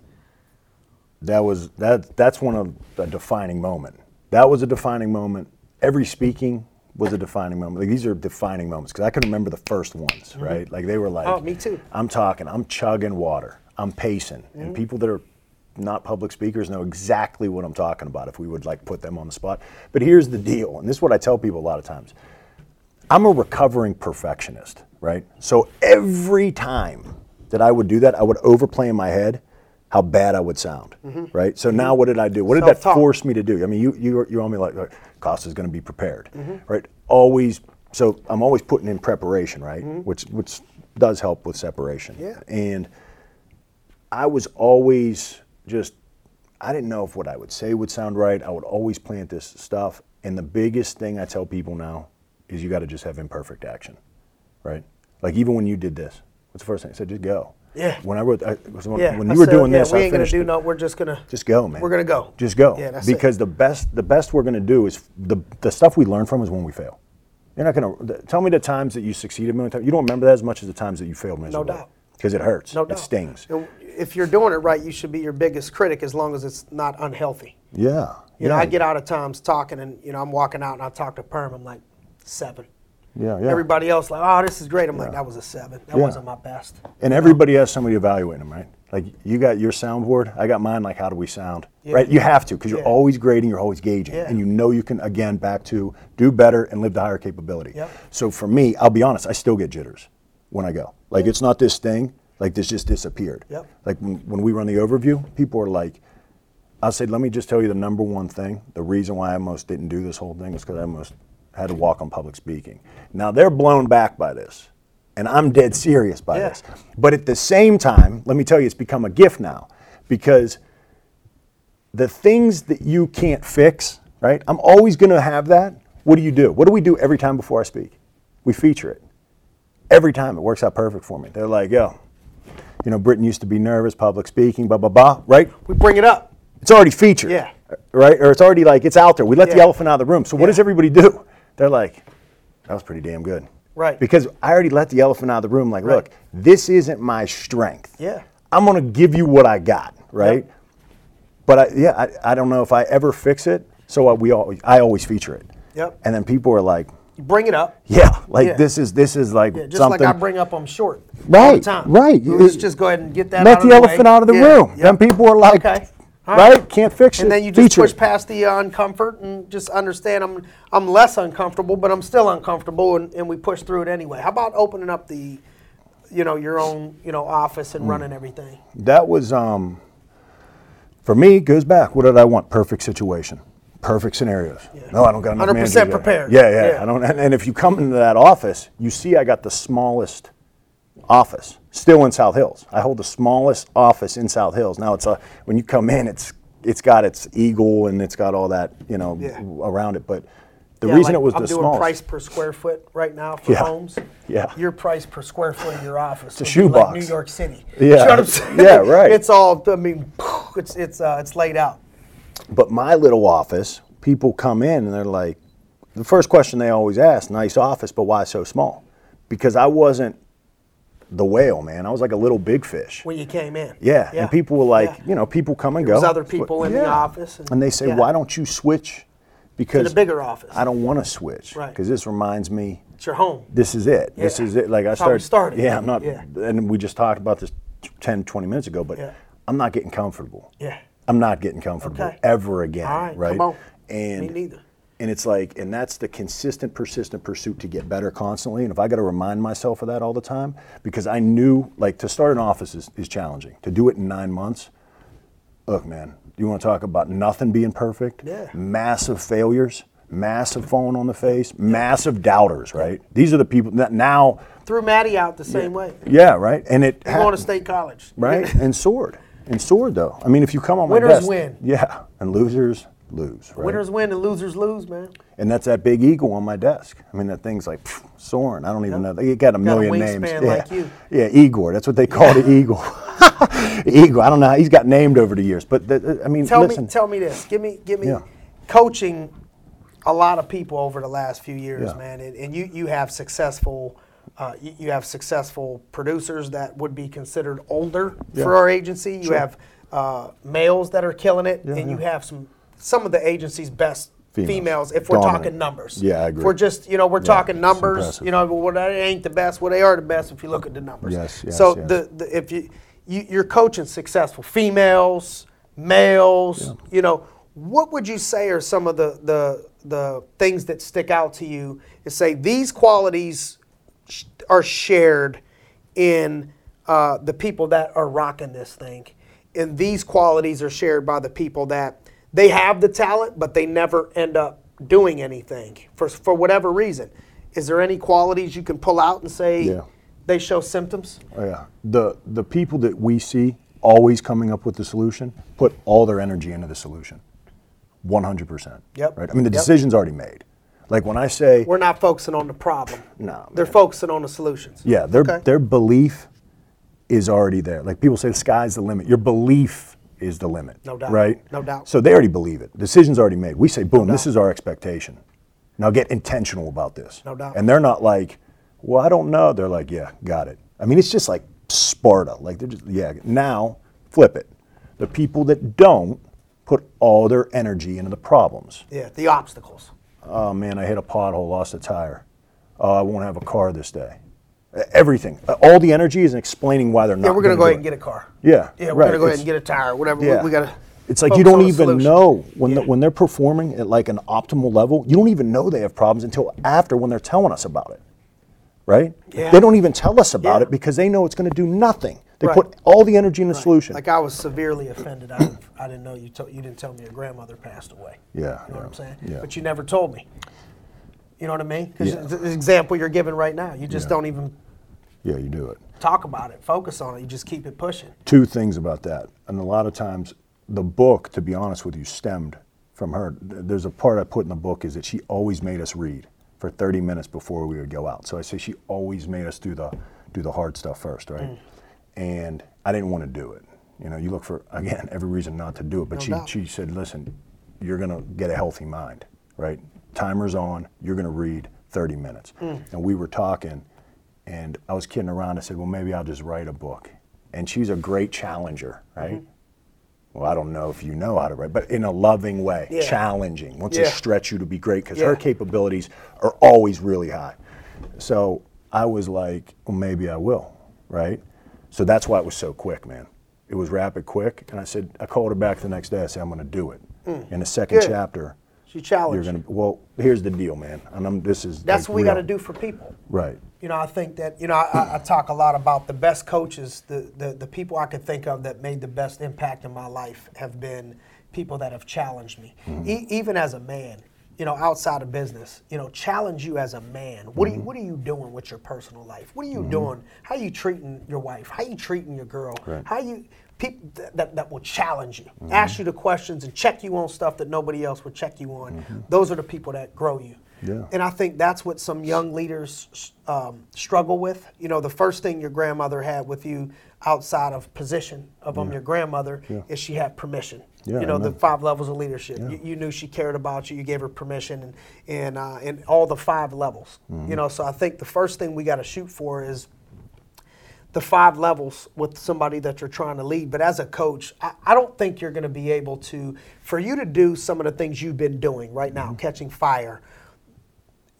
That's one of a defining moment. That was a defining moment. Every speaking was a defining moment. Like, these are defining moments, because I can remember the first ones, mm-hmm. right? Like, they were like, oh, me too. I'm talking, I'm chugging water, I'm pacing. Mm-hmm. And people that are not public speakers know exactly what I'm talking about if we would like put them on the spot. But here's the deal, and this is what I tell people a lot of times. I'm a recovering perfectionist, right? So every time that I would do that, I would overplay in my head how bad I would sound, mm-hmm. right? So now what did I do? What did that force me to do? I mean, you owe me like Costa's going to be prepared, mm-hmm. right? Always, so I'm always putting in preparation, right? Mm-hmm. Which does help with separation. Yeah. And I was always just, I didn't know if what I would say would sound right. I would always plant this stuff. And the biggest thing I tell people now is you got to just have imperfect action, right? Like, even when you did this, what's the first thing? I said, just go. Yeah. When I wrote, when you were doing this, I finished. We ain't gonna do no. We're just gonna just go, man. We're gonna go. Just go. Yeah, that's because it. the best we're gonna do is the stuff we learn from is when we fail. You're not gonna tell me the times that you succeeded. You don't remember that as much as the times that you failed miserably. No doubt. Because it hurts. No doubt. It stings. If you're doing it right, you should be your biggest critic, as long as it's not unhealthy. Yeah. You know, I get out of times talking, and you know, I'm walking out and I talk to Perm. I'm like 7. Yeah. Everybody else like, oh, this is great. I'm like, that was a 7. That wasn't my best. And everybody has somebody evaluating them, right? Like, you got your soundboard. I got mine. Like, how do we sound? Yeah. Right? You have to, because you're always grading, you're always gauging, and you know you can, again, back to do better and live to higher capability. Yep. So for me, I'll be honest, I still get jitters when I go. Like, it's not this thing. Like, this just disappeared. Yep. Like, when we run the overview, people are like, I'll say, let me just tell you the number one thing. The reason why I almost didn't do this whole thing is because I almost had to walk on public speaking. Now they're blown back by this, and I'm dead serious by this. But at the same time, let me tell you, it's become a gift now, because the things that you can't fix, right? I'm always gonna have that. What do you do? What do we do every time before I speak? We feature it. Every time it works out perfect for me. They're like, yo, you know, Britton used to be nervous, public speaking, blah, blah, blah, right? We bring it up. It's already featured, right? Or it's already like, it's out there. We let the elephant out of the room. So what does everybody do? They're like, that was pretty damn good. Right. Because I already let the elephant out of the room. Like, look, this isn't my strength. Yeah. I'm going to give you what I got, right? Yep. But, I don't know if I ever fix it, so I always feature it. Yep. And then people are like. You bring it up. Yeah, like this is like just something. Just like I bring up, I'm short. Right, all the time. Right. Let's just go ahead and get that out of the way. Let the elephant out of the room. Yep. Then people are like. Okay. Right? Can't fix it. And then you just push past the uncomfort and just understand I'm less uncomfortable, but I'm still uncomfortable, and we push through it anyway. How about opening up the, you know, your own, you know, office and running everything? That was, for me, goes back. What did I want? Perfect situation. Perfect scenarios. Yeah. No, I don't got enough 100% managers prepared. Yeah. I don't. And if you come into that office, you see I got the smallest office. Still in South Hills. I hold the smallest office in South Hills. Now it's when you come in, it's got its eagle and it's got all that, you know, around it. But the reason like it was the smallest. I'm doing price per square foot right now for homes. Yeah. Your price per square foot in your office. It's a shoebox. Like New York City. Yeah. You know what I'm saying? Yeah, right. It's all. I mean, it's laid out. But my little office, people come in and they're like, the first question they always ask, nice office, but why so small? Because I wasn't the whale, man. I was like a little big fish. When you came in. Yeah. And people were like, you know, people come and go. There's other people in the office. And they say, why don't you switch? Because to the bigger office. I don't want to switch. Right. Because this reminds me. It's your home. This is it. Yeah. This is it. Like, I started. Yeah, I'm not. Yeah. And we just talked about this 10, 20 minutes ago, but I'm not getting comfortable. Yeah. I'm not getting comfortable ever again. All right. Come on. And me neither. And it's like, and that's the consistent, persistent pursuit to get better constantly. And if I got to remind myself of that all the time, because I knew, like, to start an office is challenging. To do it in 9 months, look, man, you want to talk about nothing being perfect? Yeah. Massive failures, massive falling on the face, yeah. massive doubters, right? These are the people that now... Threw Maddie out the same yeah, way. Yeah, right? And it happened. Going to state college. Right? And Sword. And Sword, though. I mean, if you come on my desk... Winners win. Yeah. And losers... lose, right? Winners win and losers lose, man. And that's that big eagle on my desk. I mean, that thing's like phew, soaring. I don't even know. It got a million names. Yeah. Like you. Yeah, Igor. That's what they call the eagle. Eagle. I don't know. He's got named over the years. But I mean, tell me this. Give me. Yeah. Coaching a lot of people over the last few years, yeah. man. And you have successful. You have successful producers that would be considered older yeah. for our agency. You sure. have males that are killing it, yeah, and yeah. you have some of the agency's best females if we're dominant. Talking numbers. Yeah, I agree. If we're just, we're yeah, talking numbers, well, that ain't the best. Well, they are the best if you look at the numbers. Yes, so yes. The if you're coaching successful females, males, yeah. What would you say are some of the things that stick out to you and say these qualities are shared in the people that are rocking this thing, and these qualities are shared by the people that they have the talent, but they never end up doing anything for whatever reason. Is there any qualities you can pull out and say yeah. they show symptoms? Oh, yeah. The people that we see always coming up with the solution put all their energy into the solution, 100%. Yep. Right? I mean, the decision's already made. Like when I say... We're not focusing on the problem. No. They're focusing on the solutions. Yeah, their belief is already there. Like people say the sky's the limit. Your belief is the limit. No doubt. Right? No doubt. So they already believe it. Decision's already made. We say, boom, this is our expectation. Now get intentional about this. No doubt. And they're not like, well, I don't know. They're like, yeah, got it. I mean, it's just like Sparta. Like they're just, yeah. Now, flip it. The people that don't put all their energy into the problems. Yeah, the obstacles. Oh, man, I hit a pothole, lost a tire. Oh, I won't have a car this day. Everything. All the energy is in explaining why they're not. Yeah, we're going to go ahead and get a car. Yeah. Yeah, we're going to go ahead and get a tire, whatever. Yeah. We got to. It's like you don't even know when they're performing at like an optimal level, you don't even know they have problems until after when they're telling us about it. Right? Yeah. They don't even tell us about it because they know it's going to do nothing. They put all the energy in the solution. Like I was severely offended. I didn't know you didn't tell me your grandmother passed away. Yeah. You know what I'm saying? Yeah. But you never told me. You know what I mean? Because the example you're giving right now, you just don't even... Yeah, you do it. Talk about it. Focus on it. You just keep it pushing. Two things about that. And a lot of times the book, to be honest with you, stemmed from her. There's a part I put in the book is that she always made us read for 30 minutes before we would go out. So I say she always made us do the hard stuff first, right? Mm. And I didn't want to do it. You look for, again, every reason not to do it. But she said, listen, you're going to get a healthy mind, right? Timer's on. You're going to read 30 minutes. Mm. And we were talking. And I was kidding around. I said, well, maybe I'll just write a book. And she's a great challenger, right? Mm-hmm. Well, I don't know if you know how to write, but in a loving way, challenging. Wants to stretch you to be great because her capabilities are always really high. So I was like, well, maybe I will, right? So that's why it was so quick, man. It was rapid, quick. And I said, I called her back the next day. I said, I'm going to do it. Mm. In the second chapter. She challenged you. Well, here's the deal, man. And that's like, what we got to do for people. Right. I think that, I talk a lot about the best coaches, the people I could think of that made the best impact in my life have been people that have challenged me. Mm-hmm. Even as a man, outside of business, challenge you as a man. What mm-hmm. What are you doing with your personal life? What are you mm-hmm. doing? How are you treating your wife? How are you treating your girl? Right. How you people that will challenge you, mm-hmm. ask you the questions and check you on stuff that nobody else would check you on. Mm-hmm. Those are the people that grow you. Yeah. And I think that's what some young leaders struggle with. The first thing your grandmother had with you outside of position of your grandmother is she had permission. Yeah, the 5 levels of leadership. Yeah. You knew she cared about you. You gave her permission and all the 5 levels. Mm-hmm. So I think the first thing we got to shoot for is the 5 levels with somebody that you're trying to lead. But as a coach, I don't think you're going to be able to, for you to do some of the things you've been doing right now, mm-hmm. catching fire,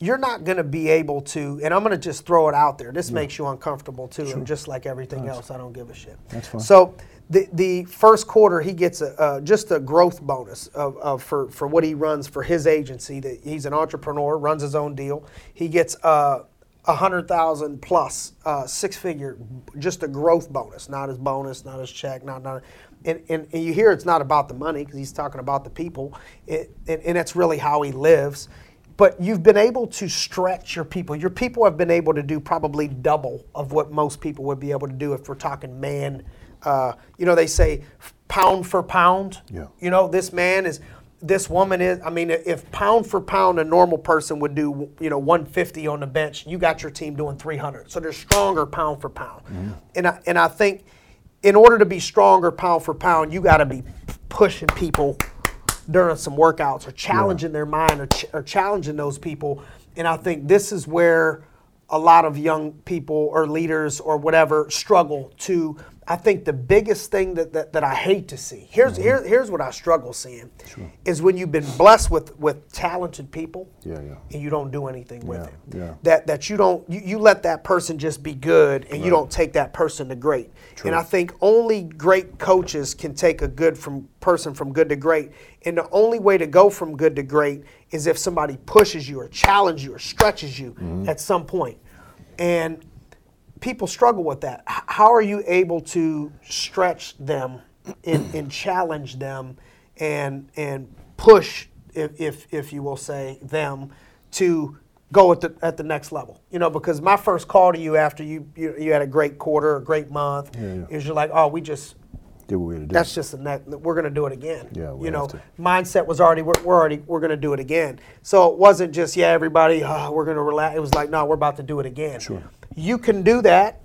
you're not going to be able to, and I'm going to just throw it out there. This makes you uncomfortable too, sure. and just like everything else, I don't give a shit. That's fine. So The first quarter he gets just a growth bonus for what he runs for his agency. That he's an entrepreneur, runs his own deal. He gets $100,000 plus six-figure, just a growth bonus, not his check, not. And you hear it's not about the money because he's talking about the people, and that's really how he lives. But you've been able to stretch your people. Your people have been able to do probably double of what most people would be able to do if we're talking man. They say pound for pound. Yeah. This man is, this woman is. I mean, if pound for pound a normal person would do, 150 on the bench, you got your team doing 300. So they're stronger pound for pound. Mm-hmm. And I think in order to be stronger pound for pound, you got to be pushing people during some workouts or challenging their mind or challenging those people. And I think this is where a lot of young people or leaders or whatever struggle to. I think the biggest thing that I hate to see, here's what I struggle seeing, is when you've been blessed with talented people and you don't do anything with it. Yeah. That you don't, you let that person just be good and you don't take that person to great. True. And I think only great coaches can take a good person from good to great. And the only way to go from good to great is if somebody pushes you or challenges you or stretches you at some point. And people struggle with that. How are you able to stretch them and challenge them and push, if you will say, them to go at the next level? Because my first call to you after you had a great quarter, a great month, is you're like, oh, we just did what we had to do. That's just we're going to do it again. Yeah, mindset was already we're going to do it again. So it wasn't just everybody we're going to relax. It was like, no, we're about to do it again. Sure. You can do that.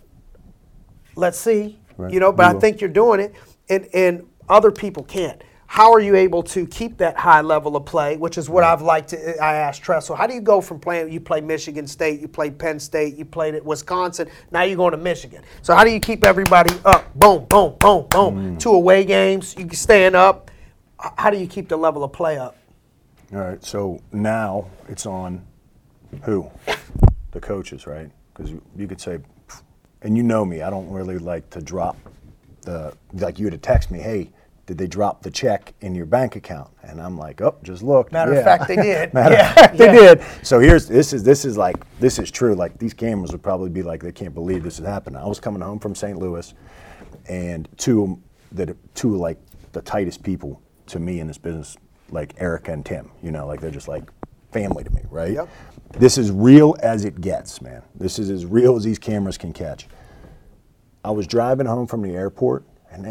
Let's see, right. But I think you're doing it, and other people can't. How are you able to keep that high level of play, which is what I've liked to, I asked Tressel, how do you go from playing, you play Michigan State, you play Penn State, you played at Wisconsin, now you're going to Michigan. So how do you keep everybody up, boom, boom, boom, boom, two away games, you staying up. How do you keep the level of play up? All right, so now it's on who? The coaches, right? Because you could say, and me, I don't really like to drop you had to text me, hey, did they drop the check in your bank account? And I'm like, oh, just look. Matter of fact, they did. Matter of fact, they did. So this is true. Like these cameras would probably be like, they can't believe this has happened. I was coming home from St. Louis, and two like the tightest people to me in this business, like Erica and Tim, like they're just like family to me, right? Yep. This is real as it gets, man. This is as real as these cameras can catch. I was driving home from the airport, and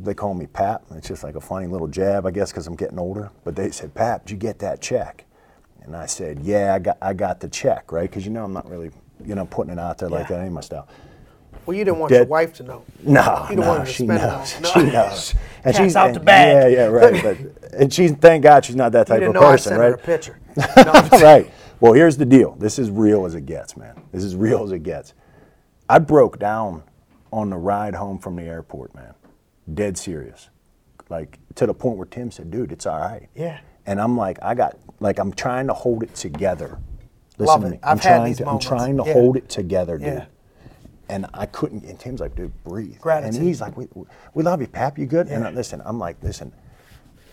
they call me Pat. It's just like a funny little jab, I guess, because I'm getting older. But they said, Pat, did you get that check? And I said, yeah, I got the check, right? Because I'm not really, putting it out there like that ain't my style. Well, you didn't want your wife to know. No, she knows. She knows. And she's out the bag. Yeah, right. But, and she's, thank God, she's not that type of person, right? You didn't know I sent her a picture. Right. Well, here's the deal. This is real as it gets, man. This is real as it gets. I broke down on the ride home from the airport, man. Dead serious. Like, to the point where Tim said, dude, it's all right. Yeah. And I'm like, I'm trying to hold it together. Listen to me. I'm trying to hold it together, dude. Yeah. And I couldn't, and Tim's like, dude, breathe. Gratitude. And he's like, we love you, Pap, you good? Yeah. And I'm like, listen,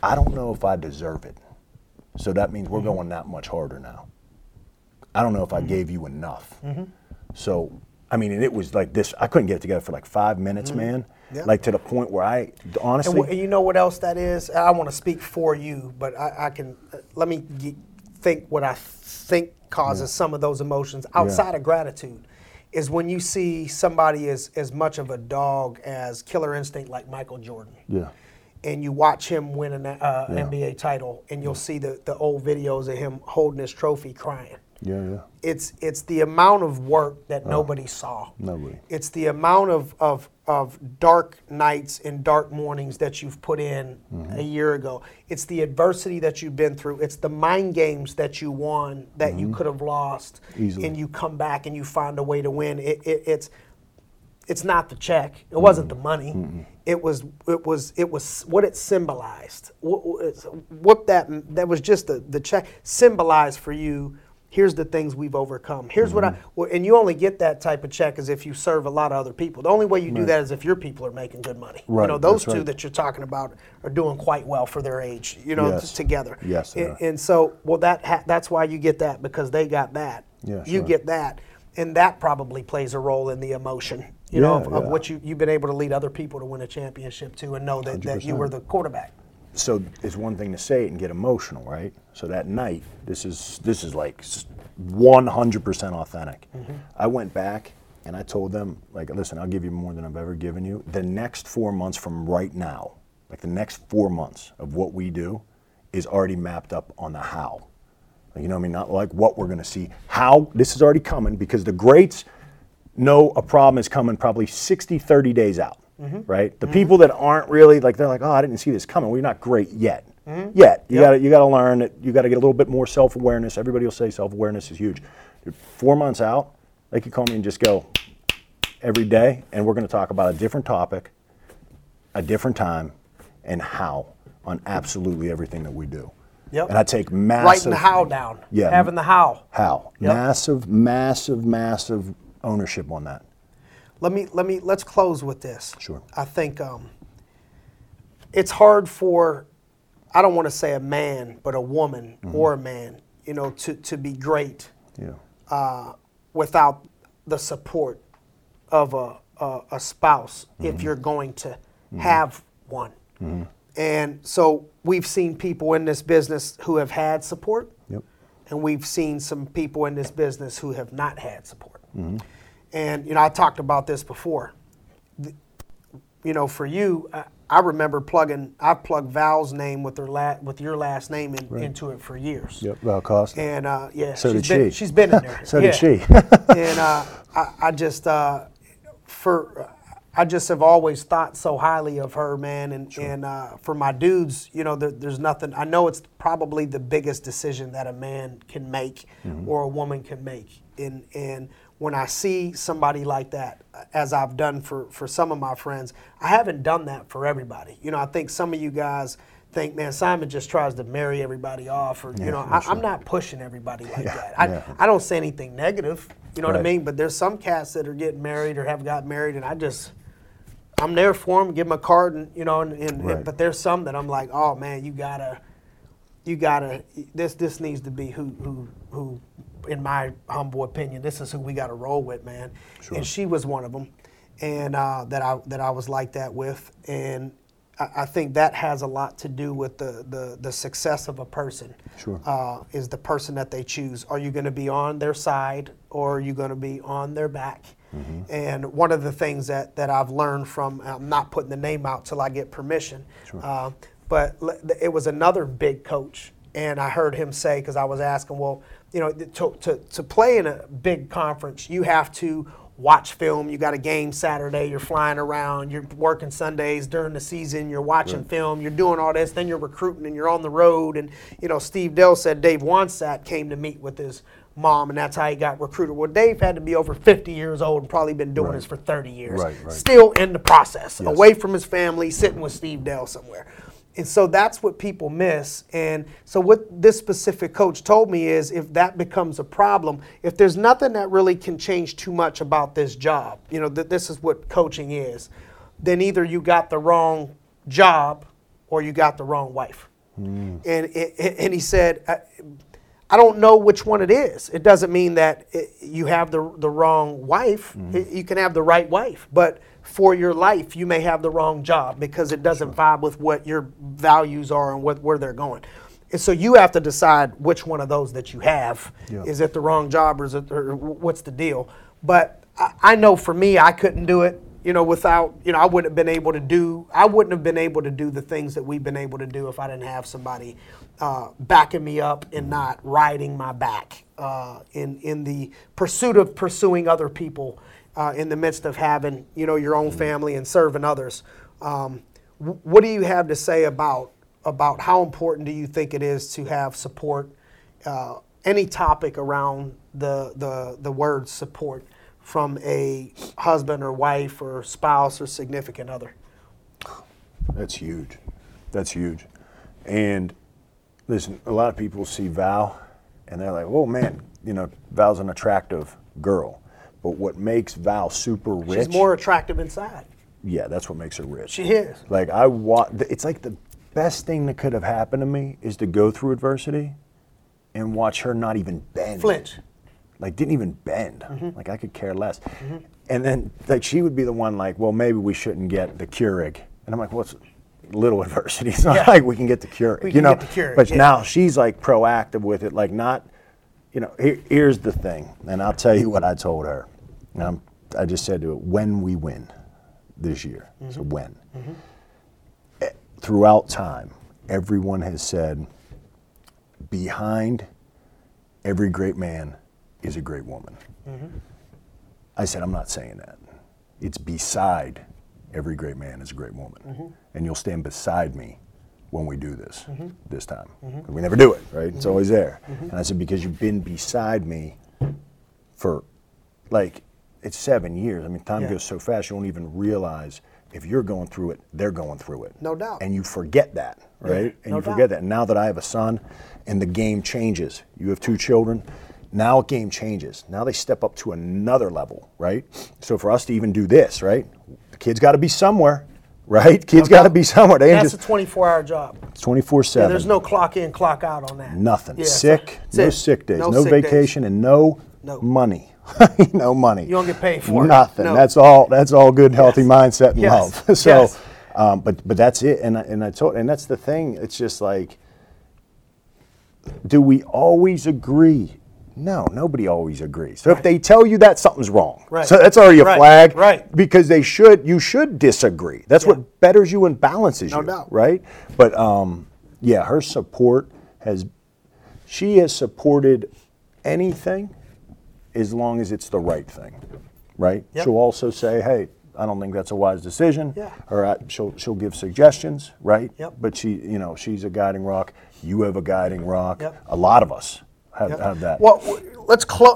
I don't know if I deserve it. So that means we're going that much harder now. I don't know if I gave you enough. Mm-hmm. So, and it was like this, I couldn't get it together for like 5 minutes, man. Yeah. Like to the point where I, honestly. And you know what else that is? I want to speak for you, but let me think what I think causes some of those emotions outside of gratitude. Is when you see somebody as much of a dog as Killer Instinct like Michael Jordan. Yeah. And you watch him win an NBA title, and you'll see the old videos of him holding his trophy crying. Yeah. It's the amount of work that nobody saw. Nobody. It's the amount of dark nights and dark mornings that you've put in a year ago. It's the adversity that you've been through. It's the mind games that you won that you could have lost. Easily. And you come back and you find a way to win. It's not the check. It wasn't the money. Mm-mm. It was what it symbolized. What that was just the check symbolized for you. here's the things we've overcome. Here's what I, and you only get that type of check is if you serve a lot of other people. The only way you do that is if your people are making good money. Right. You know, those two that you're talking about are doing quite well for their age, you know, together. Yes. And so, well, that's why you get that, because they got that. Yes, you get that. And that probably plays a role in the emotion, you know, of what you've been able to lead other people to win a championship to and know that you were the quarterback. So it's one thing to say it and get emotional, right? So that night, this is like 100% authentic. Mm-hmm. I went back and I told them, like, listen, I'll give you more than I've ever given you. The next 4 months from right now, like the next 4 months of what we do is already mapped up on the how. You know what I mean? Not like what we're going to see. How, this is already coming, because the greats know a problem is coming probably 60, 30 days out. Mm-hmm. Right? The people that aren't really, like, they're like, oh, I didn't see this coming. Well, you're not great yet. Mm-hmm. Yet. You gotta learn that. You gotta get a little bit more self-awareness. Everybody will say self-awareness is huge. 4 months out, they could call me and just go every day, and we're gonna talk about a different topic, a different time, and how on absolutely everything that we do. Yep. And I take massive... Writing the how down. Yeah. Having the how. Yep. Massive ownership on that. Let's close with this. Sure. I think it's hard for, I don't want to say a man, but a woman or a man, you know, to be great without the support of a spouse if you're going to have one. Mm-hmm. And so we've seen people in this business who have had support, and we've seen some people in this business who have not had support. Mm-hmm. And, you know, I talked about this before. You know, for you, I remember I plugged Val's name with your last name into it for years. Yep, Val Costa. And, she's been in there. Did she. And I just have always thought so highly of her, man. And for my dudes, you know, there's nothing. I know it's probably the biggest decision that a man can make or a woman can make. And when I see somebody like that, as I've done for some of my friends, I haven't done that for everybody. You know, I think some of you guys think, man, Simon just tries to marry everybody off, or, you know, I'm not pushing everybody like that. I don't say anything negative, you know what I mean? But there's some cats that are getting married or have got married, and I'm there for them, give them a card, and, you know, but there's some that I'm like, oh, man, you gotta, this needs to be who. In my humble opinion, this is who we got to roll with, man. Sure. And she was one of them, and that I was like that with, and I think that has a lot to do with the success of a person. Sure, is the person that they choose. Are you going to be on their side, or are you going to be on their back? Mm-hmm. And one of the things that I've learned from, I'm not putting the name out till I get permission. Sure. But it was another big coach, and I heard him say, because I was asking, well, you know, to play in a big conference, you have to watch film. You got a game Saturday, you're flying around, you're working Sundays during the season, you're watching film, you're doing all this, then you're recruiting and you're on the road. And, you know, Steve Dell said Dave Wansat came to meet with his mom, and that's how he got recruited. Well, Dave had to be over 50 years old and probably been doing this for 30 years. Right. Still in the process, away from his family, sitting with Steve Dell somewhere. And so that's what people miss. And so what this specific coach told me is, if that becomes a problem, if there's nothing that really can change too much about this job, you know, this is what coaching is, then either you got the wrong job or you got the wrong wife. Mm. And he said, I don't know which one it is. It doesn't mean that you have the wrong wife. Mm. You can have the right wife, but for your life, you may have the wrong job because it doesn't vibe with what your values are and where they're going. And so you have to decide which one of those that you have. Yeah. Is it the wrong job, or or what's the deal? But I know for me, I couldn't do it, you know, without, you know, I wouldn't have been able to do the things that we've been able to do if I didn't have somebody backing me up and not riding my back in the pursuit of pursuing other people. In the midst of having, you know, your own family and serving others, what do you have to say about how important do you think it is to have support? Any topic around the word support from a husband or wife or spouse or significant other? That's huge. And listen, a lot of people see Val and they're like, "Oh man, you know, Val's an attractive girl." But what makes Val super rich? She's more attractive inside. Yeah, that's what makes her rich. She is. Like it's like the best thing that could have happened to me is to go through adversity and watch her not even bend. Flinch. Like didn't even bend. Mm-hmm. Like I could care less. Mm-hmm. And then like she would be the one like, well, maybe we shouldn't get the Keurig. And I'm like, well, it's little adversity. It's not like we can get the Keurig. But now she's like proactive with it. Like not, you know, here's the thing. And I'll tell you what I told her. And I just said to her, when we win this year, mm-hmm. so when. Mm-hmm. Throughout time, everyone has said, behind every great man is a great woman. Mm-hmm. I said, I'm not saying that. It's beside every great man is a great woman. Mm-hmm. And you'll stand beside me when we do this, mm-hmm. this time. Mm-hmm. We never do it, right? Mm-hmm. It's always there. Mm-hmm. And I said, because you've been beside me for, like, it's 7 years. I mean, time goes so fast, you won't even realize if you're going through it, they're going through it. No doubt. And you forget that, right? Yeah, and you forget that. And now that I have a son and the game changes, you have 2 children, now game changes. Now they step up to another level, right? So for us to even do this, right? The kid's got to be somewhere, right? Kids got to be somewhere. That's a 24-hour job. It's 24/7. Yeah, there's no clock in, clock out on that. Nothing. Yeah, sick days, no vacation, and no money. No money. You don't get paid for nothing. No. That's all good, healthy mindset and love. So, but that's it. And that's the thing. It's just like, do we always agree? No, nobody always agrees. So if they tell you that, something's wrong. Right. So that's already a flag. Right. Because you should disagree. That's what betters you and balances you. No doubt. Right? But her support she has supported anything as long as it's the right thing. Right? Yep. She'll also say, hey, I don't think that's a wise decision. Yeah. Or she'll give suggestions, right? Yep. But she's a guiding rock. You have a guiding rock. Yep. A lot of us. Have that. Well,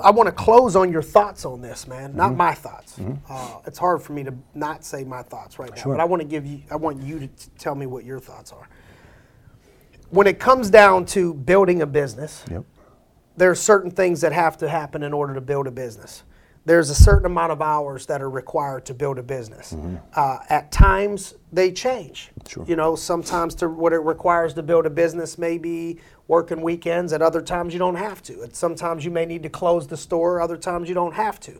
I want to close on your thoughts on this, man. Not my thoughts. Mm-hmm. It's hard for me to not say my thoughts right now. Sure. But I want you to tell me what your thoughts are. When it comes down to building a business, there are certain things that have to happen in order to build a business. There's a certain amount of hours that are required to build a business. Mm-hmm. At times, they change. Sure. You know, sometimes what it requires to build a business may be working weekends. At other times, you don't have to. Sometimes you may need to close the store. Other times, you don't have to.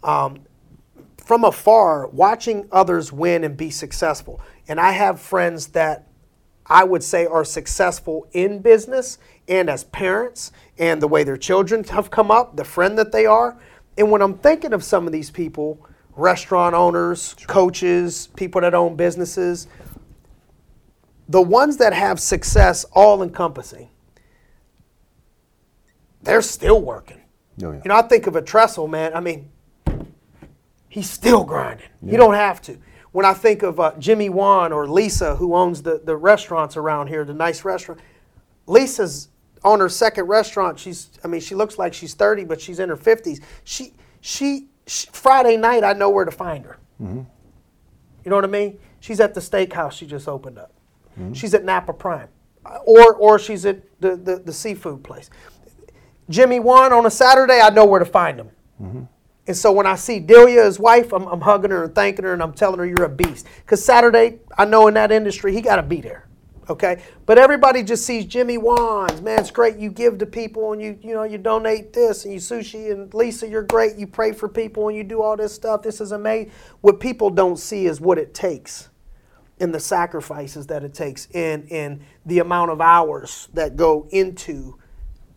From afar, watching others win and be successful. And I have friends that I would say are successful in business and as parents and the way their children have come up, the friend that they are. And when I'm thinking of some of these people, restaurant owners, coaches, people that own businesses, the ones that have success all-encompassing, they're still working. Oh, yeah. You know, I think of a Tressel, man. I mean, he's still grinding. Yeah. You don't have to. When I think of Jimmy Wan or Lisa, who owns the restaurants around here, the nice restaurant, Lisa's on her second restaurant, she looks like she's 30, but she's in her 50s. She Friday night, I know where to find her. Mm-hmm. You know what I mean? She's at the steakhouse she just opened up. Mm-hmm. She's at Napa Prime, or she's at the seafood place. Jimmy Wan on a Saturday, I know where to find him. Mm-hmm. And so when I see Delia, his wife, I'm hugging her and thanking her, and I'm telling her you're a beast. Because Saturday, I know in that industry, he got to be there. Okay, but everybody just sees Jimmy Wan's. Man, it's great. You give to people, and you donate this, and you sushi, and Lisa, you're great. You pray for people, and you do all this stuff. This is amazing. What people don't see is what it takes, and the sacrifices that it takes, and the amount of hours that go into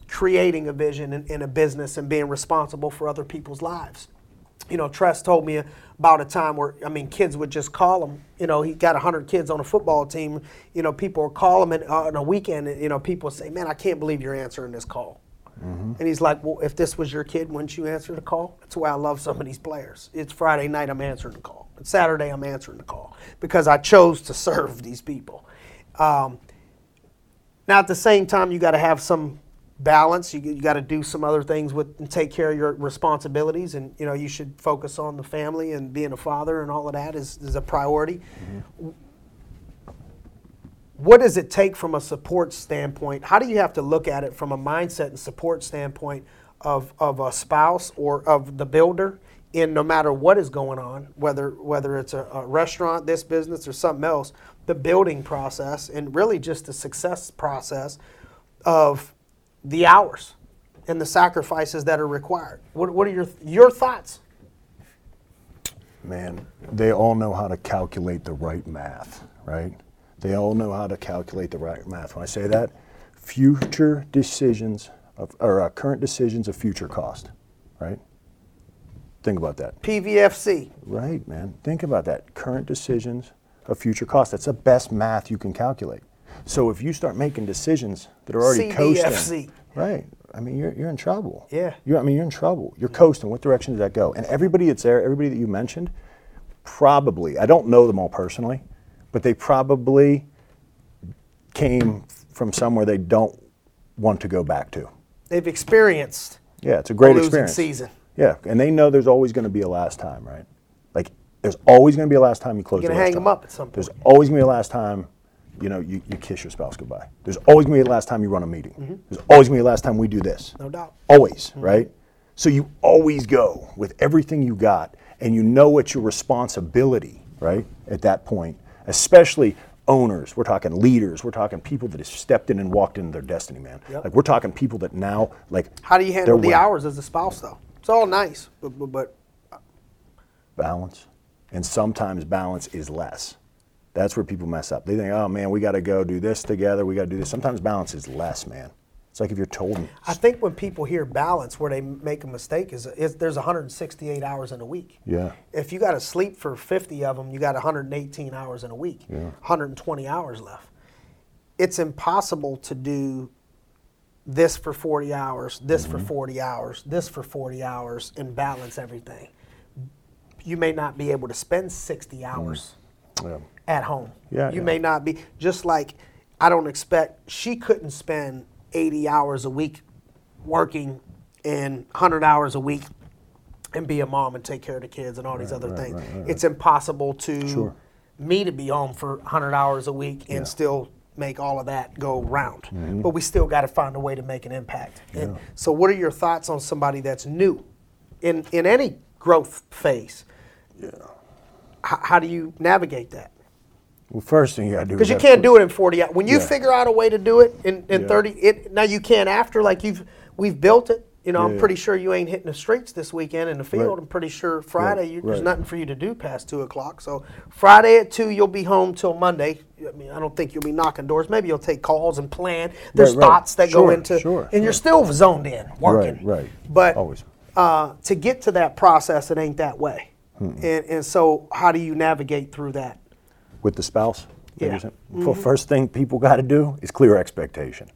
creating a vision and a business and being responsible for other people's lives. You know, Tress told me about a time where, I mean, kids would just call him. You know, he got 100 kids on a football team. You know, people would call him on a weekend, and, you know, people would say, man, I can't believe you're answering this call. Mm-hmm. And he's like, well, if this was your kid, wouldn't you answer the call? That's why I love some of these players. It's Friday night, I'm answering the call. It's Saturday, I'm answering the call because I chose to serve these people. Now, at the same time, you got to have some balance. You got to do some other things and take care of your responsibilities, and you know you should focus on the family and being a father and all of that is a priority. Mm-hmm. what does it take from a support standpoint? How do you have to look at it from a mindset and support standpoint of a spouse or of the builder, in no matter what is going on, whether it's a restaurant, this business, or something else, the building process and really just the success process of the hours and the sacrifices that are required? What are your thoughts? Man, they all know how to calculate the right math, right? They all know how to calculate the right math. When I say that, future decisions or current decisions of future cost, right? Think about that. PVFC. Right, man. Think about that. Current decisions of future cost. That's the best math you can calculate. So if you start making decisions that are already coasting, right? I mean, you're in trouble. Yeah. You're in trouble. You're coasting. What direction does that go? And everybody that's there, everybody that you mentioned, probably, I don't know them all personally, but they probably came from somewhere they don't want to go back to. They've experienced. Yeah, it's a great experience. Season. Yeah, and they know there's always going to be a last time, right? Like, there's always going to be a last time you close the restaurant. You're going to hang them up at some point. There's always going to be a last time you kiss your spouse goodbye. There's always going to be a last time you run a meeting. Mm-hmm. There's always going to be a last time we do this. No doubt. Always, mm-hmm. right? So you always go with everything you got, and you know what your responsibility, right, at that point, especially owners. We're talking leaders. We're talking people that have stepped in and walked into their destiny, man. Yep. Like, we're talking people that now, like, how do you handle the hours as a spouse, though? It's all nice, but... Balance. And sometimes balance is less. That's where people mess up. They think, oh man, we got to go do this together. We got to do this. Sometimes balance is less, man. It's like if you're told. I think when people hear balance, where they make a mistake is there's 168 hours in a week. Yeah. If you got to sleep for 50 of them, you got 118 hours in a week. Yeah. 120 hours left. It's impossible to do this for 40 hours, this mm-hmm. for 40 hours, this for 40 hours, and balance everything. You may not be able to spend 60 hours. Mm-hmm. Yeah. At home. Yeah, you may not be, just like I don't expect, she couldn't spend 80 hours a week working and 100 hours a week and be a mom and take care of the kids and all these other things. Right. It's impossible to me to be home for 100 hours a week and still make all of that go round. Mm-hmm. But we still got to find a way to make an impact. Yeah. And so what are your thoughts on somebody that's new in any growth phase? Yeah. How do you navigate that? Well, first thing you gotta do, because you can't do it in 40 hours. When you figure out a way to do it in 30, now you can after, like we've built it. You know, I'm pretty sure you ain't hitting the streets this weekend in the field. Right. I'm pretty sure Friday there's nothing for you to do past 2:00. So Friday at 2, you'll be home till Monday. I mean, I don't think you'll be knocking doors. Maybe you'll take calls and plan. There's thoughts that go into, and you're still zoned in working. Right. But always to get to that process, it ain't that way. Mm-hmm. And so, how do you navigate through that? With the spouse? Yeah. Mm-hmm. First thing people got to do is clear expectation.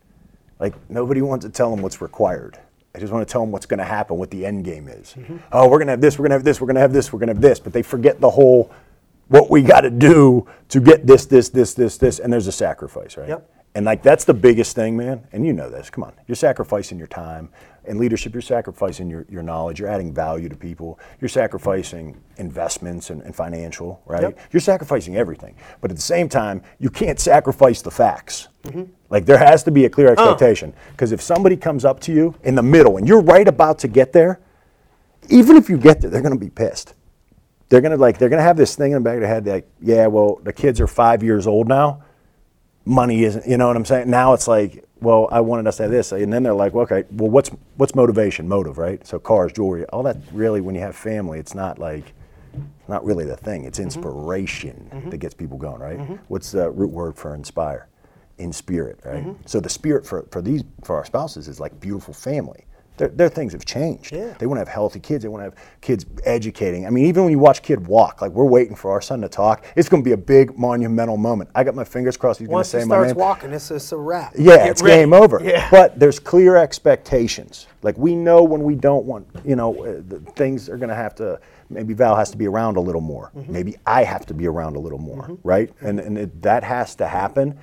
Like, nobody wants to tell them what's required. I just want to tell them what's going to happen, what the end game is. Mm-hmm. Oh, we're going to have this, we're going to have this, we're going to have this, we're going to have this. But they forget the whole, what we got to do to get this, and there's a sacrifice, right? Yep. And like, that's the biggest thing, man. And you know this, come on. You're sacrificing your time. In leadership, you're sacrificing your knowledge. You're adding value to people. You're sacrificing investments and financial, right? Yep. You're sacrificing everything. But at the same time, you can't sacrifice the facts. Mm-hmm. Like, there has to be a clear expectation. Because if somebody comes up to you in the middle and you're right about to get there, even if you get there, they're going to be pissed. They're going to have this thing in the back of their head that, yeah, well, the kids are 5 years old now. Money isn't, you know what I'm saying? Now it's like, well, I wanted us to have this. And then they're like, well, okay, well, what's motivation? Motive, right? So cars, jewelry, all that, really, when you have family, it's not like, not really the thing. It's inspiration mm-hmm. that gets people going, right? Mm-hmm. What's the root word for inspire? In spirit, right? Mm-hmm. So the spirit for our spouses is like beautiful family. Their things have changed. Yeah. They want to have healthy kids. They want to have kids educating. I mean, even when you watch kid walk, like, we're waiting for our son to talk. It's going to be a big monumental moment. I got my fingers crossed he's going to say my name. Once he starts walking, it's a wrap. Yeah, it's game over. Yeah. But there's clear expectations. Like, we know when we don't want, you know, things are going to have to, maybe Val has to be around a little more. Mm-hmm. Maybe I have to be around a little more, mm-hmm. right? And that has to happen.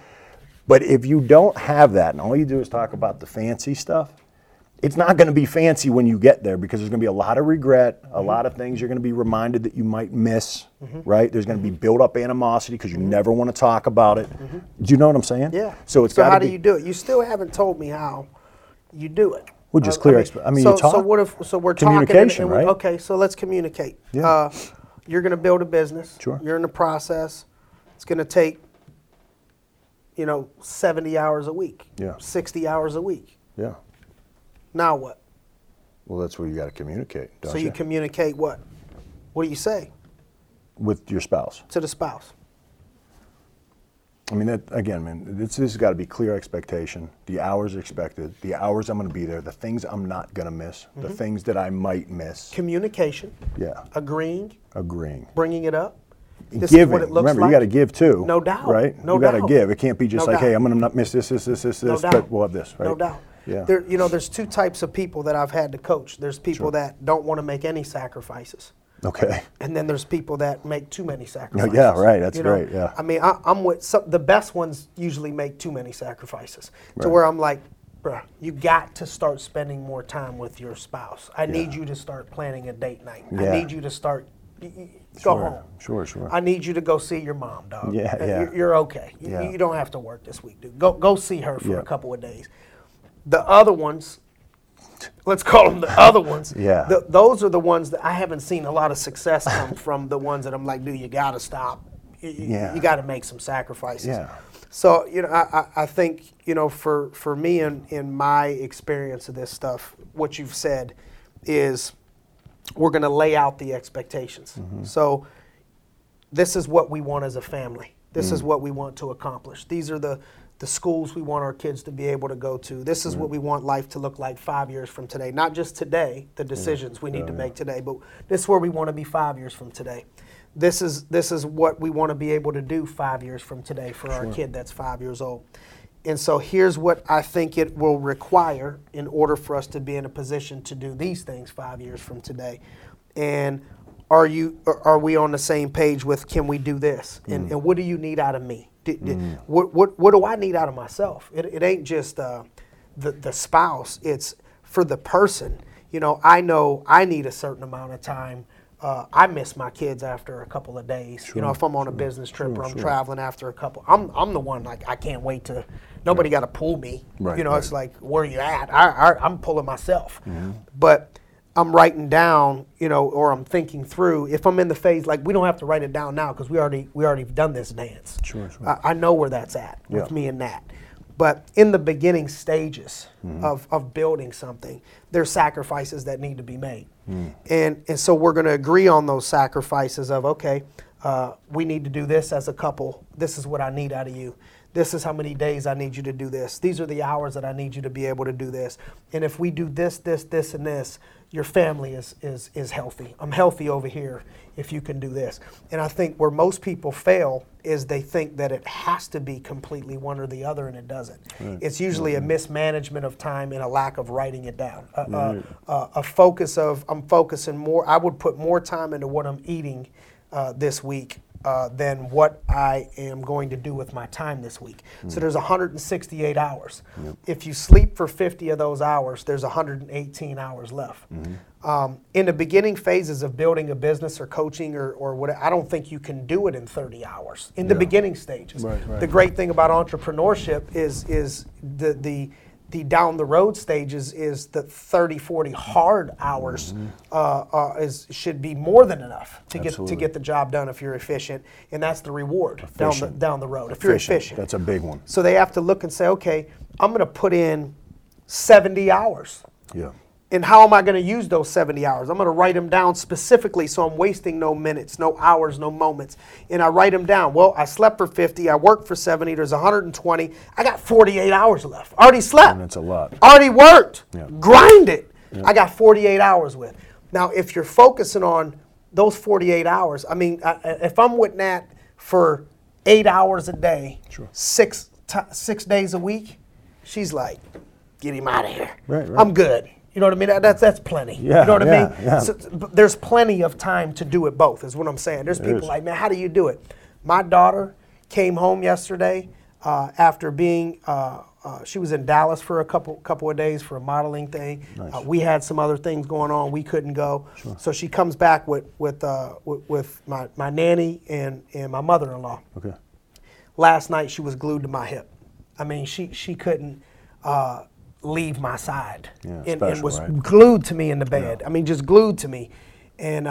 But if you don't have that and all you do is talk about the fancy stuff, It's not going to be fancy when you get there because there's going to be a lot of regret, a lot of things you're going to be reminded that you might miss, right? There's going to be built up animosity because you never want to talk about it. Do you know what I'm saying? Yeah. So it's got to be. So how do you do it? You still haven't told me how you do it. We'll just clear. You talk. So what if? So we're talking. Communication, right? Okay. So let's communicate. Yeah. You're going to build a business. Sure. You're in the process. It's going to take, 70 hours a week. Yeah. 60 hours a week. Yeah. Now what? Well, that's where you got to communicate. So you communicate what? What do you say? With your spouse. To the spouse. I mean, this has got to be clear expectation. The hours expected, the hours I'm going to be there, the things I'm not going to miss, the things that I might miss. Communication. Yeah. Agreeing. Bringing it up. This giving. Is what it looks Remember, like. You got to give too. No doubt. Right? No doubt. You got to give. It can't be just hey, I'm going to not miss this, no but we'll have this, right? No doubt. Yeah. There, there's two types of people that I've had to coach. There's people that don't want to make any sacrifices. Okay. And then there's people that make too many sacrifices. Yeah, right. That's right. Yeah. I mean, I'm with the best ones usually make too many sacrifices to where I'm like, bruh, you got to start spending more time with your spouse. I need you to start planning a date night. Yeah. I need you to start. Go home. Sure. I need you to go see your mom, dog. Yeah. You're okay. You don't have to work this week, dude. Go see her for a couple of days. The other ones, let's call them the other ones. Yeah. Those are the ones that I haven't seen a lot of success come from. The ones that I'm like, dude, you got to stop. You got to make some sacrifices. Yeah. So, I think, for me and in my experience of this stuff, what you've said is we're going to lay out the expectations. So this is what we want as a family. This is what we want to accomplish. These are the schools we want our kids to be able to go to. This is what we want life to look like 5 years from today. Not just today, the decisions we need to make today, but this is where we want to be 5 years from today. This is what we want to be able to do 5 years from today for our kid that's 5 years old. And so here's what I think it will require in order for us to be in a position to do these things 5 years from today. And are we on the same page with, can we do this? And what do you need out of me? What do I need out of myself? It ain't just the spouse. It's for the person. I know I need a certain amount of time. I miss my kids after a couple of days. If I'm on a business trip or I'm traveling after a couple, I'm the one like I can't wait to. Nobody got to pull me. Right, it's like where are you at? I'm pulling myself. But I'm writing down, or I'm thinking through. If I'm in the phase, like we don't have to write it down now because we already done this dance. Sure. I know where that's at with me and Nat. But in the beginning stages of building something, there's sacrifices that need to be made, and so we're going to agree on those sacrifices of okay, we need to do this as a couple. This is what I need out of you. This is how many days I need you to do this. These are the hours that I need you to be able to do this. And if we do this, this, this, and this, your family is healthy. I'm healthy over here if you can do this. And I think where most people fail is they think that it has to be completely one or the other, and it doesn't. Right. It's usually a mismanagement of time and a lack of writing it down. A focus of I'm focusing more. I would put more time into what I'm eating this week than what I am going to do with my time this week. So there's 168 hours. If you sleep for 50 of those hours, there's 118 hours left. In the beginning phases of building a business or coaching or what, I don't think you can do it in 30 hours in the beginning stages. Right. The great thing about entrepreneurship is the down the road stages is the 30, 40 hard hours should be more than enough to get the job done if you're efficient, and that's the reward down the road if you're efficient. That's a big one. So they have to look and say, okay, I'm going to put in 70 hours. Yeah. And how am I going to use those 70 hours? I'm going to write them down specifically so I'm wasting no minutes, no hours, no moments. And I write them down. Well, I slept for 50. I worked for 70. There's 120. I got 48 hours left. Already slept. And that's a lot. Already worked. Yeah. Grinded. Yeah. I got 48 hours with. Now, if you're focusing on those 48 hours, I mean, if I'm with Nat for 8 hours a day, six days a week, she's like, get him out of here. Right. I'm good. You know what I mean? That's plenty. Yeah, you know what I mean? Yeah. So, there's plenty of time to do it both is what I'm saying. There's people like, man, how do you do it? My daughter came home yesterday after being She was in Dallas for a couple of days for a modeling thing. Nice. We had some other things going on. We couldn't go. Sure. So she comes back with my nanny and my mother-in-law. Okay. Last night she was glued to my hip. I mean, she couldn't leave my side, and was glued to me in the bed. Yeah. I mean, just glued to me. And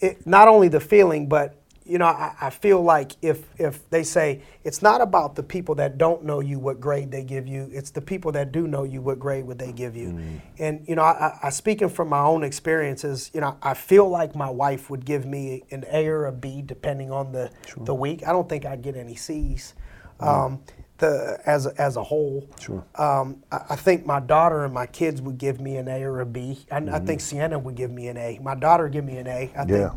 it, not only the feeling, but you know, I feel like if they say, it's not about the people that don't know you what grade they give you, it's the people that do know you what grade would they give you. Mm. And, you know, I speaking from my own experiences, you know, I feel like my wife would give me an A or a B depending on the week. I don't think I'd get any C's as a whole. Sure. I think my daughter and my kids would give me an A or a B. I think Sienna would give me an A. My daughter would give me an A. I think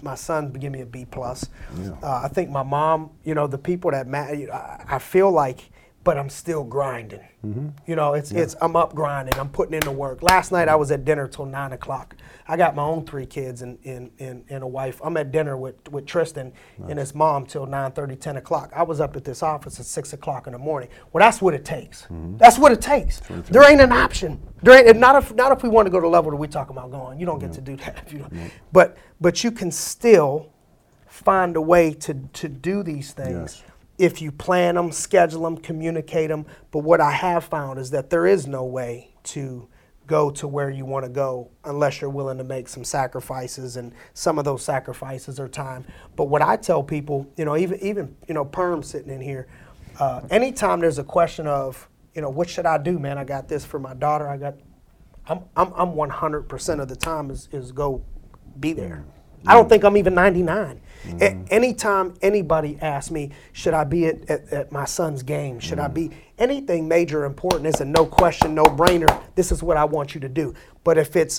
my son would give me a B plus. Yeah. I think my mom, you know, the people that matter, I feel like, but I'm still grinding. Mm-hmm. You know, I'm up grinding. I'm putting in the work. Last night I was at dinner till 9:00. I got my own 3 kids and a wife. I'm at dinner with Tristan and his mom till 9:30, 10:00. I was up at this office at 6:00 in the morning. Well, that's what it takes. Mm-hmm. That's what it takes. There ain't an option. Not if we want to go to the level that we're talking about going. You don't get to do that. If you don't. Mm-hmm. But you can still find a way to do these things. Yes. If you plan them, schedule them, communicate them. But what I have found is that there is no way to go to where you want to go unless you're willing to make some sacrifices, and some of those sacrifices are time. But what I tell people, you know, even you know, Perm sitting in here, anytime there's a question of, you know, what should I do, man? I got this for my daughter. I'm 100% of the time is go be there. I don't think I'm even 99. Mm-hmm. Anytime anybody asks me, should I be at my son's game? Should I be anything major important? It's a no question, no brainer. This is what I want you to do. But if it's,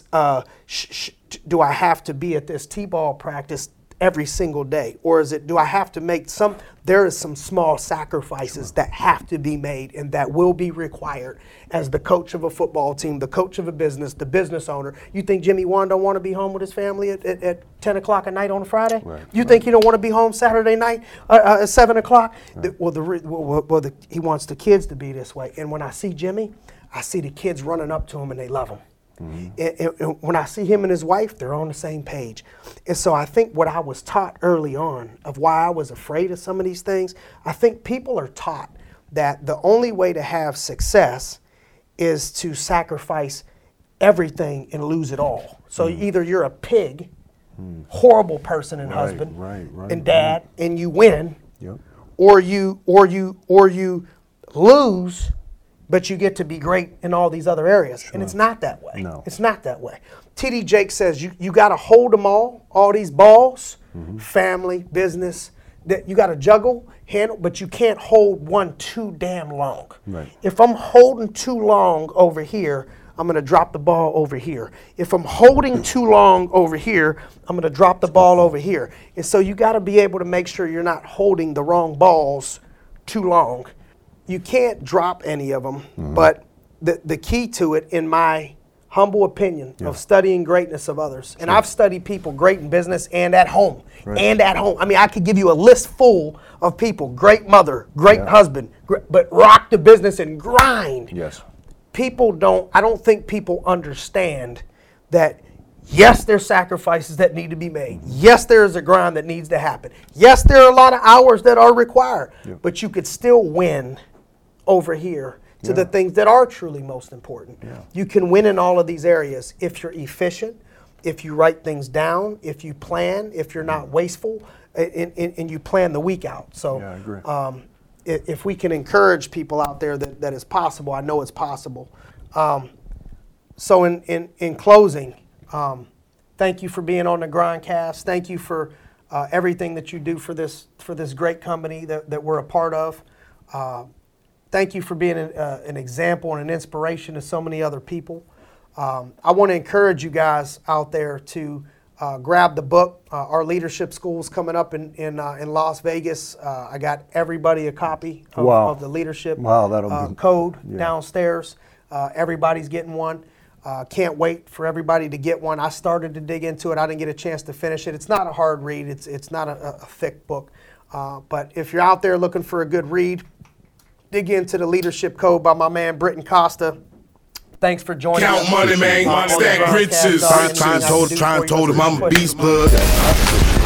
do I have to be at this T-ball practice every single day? Or is it, do I have to make there is some small sacrifices that have to be made and that will be required as the coach of a football team, the coach of a business, the business owner. You think Jimmy Wan don't want to be home with his family at 10 o'clock at night on a Friday? Right. You think he don't want to be home Saturday night at 7 o'clock? Right. He wants the kids to be this way. And when I see Jimmy, I see the kids running up to him and they love him. Mm-hmm. And when I see him and his wife, they're on the same page. And so I think what I was taught early on of why I was afraid of some of these things, I think people are taught that the only way to have success is to sacrifice everything and lose it all. So either you're a pig, horrible person and husband and dad, and you win, or you lose, but you get to be great in all these other areas. Sure. And it's not that way. No. It's not that way. T.D. Jakes says you got to hold them all these balls, family, business, that you got to juggle, handle, but you can't hold one too damn long. Right. If I'm holding too long over here, I'm going to drop the ball over here. If I'm holding too long over here, I'm going to drop the ball over here. And so you got to be able to make sure you're not holding the wrong balls too long. You can't drop any of them, but the key to it, in my humble opinion, of studying greatness of others, and I've studied people great in business and at home, I mean, I could give you a list full of people, great mother, great husband, but rock the business and grind. Yes. I don't think people understand that. Yes, there's sacrifices that need to be made. Yes, there is a grind that needs to happen. Yes, there are a lot of hours that are required, but you could still win over here to the things that are truly most important. Yeah. You can win in all of these areas if you're efficient, if you write things down, if you plan, if you're not wasteful, and you plan the week out. So I agree. If we can encourage people out there that it's possible, I know it's possible. So in closing, thank you for being on the Grindcast. Thank you for everything that you do for this great company that we're a part of. Thank you for being an example and an inspiration to so many other people. I want to encourage you guys out there to grab the book. Our leadership school's coming up in Las Vegas. I got everybody a copy of the leadership code downstairs. Everybody's getting one. Can't wait for everybody to get one. I started to dig into it. I didn't get a chance to finish it. It's not a hard read. It's not a thick book. But if you're out there looking for a good read, dig into the Leadership Code by my man Britton Costa. Thanks for joining us. Count money, man. Stack riches. Trying to told him I'm a beast blood.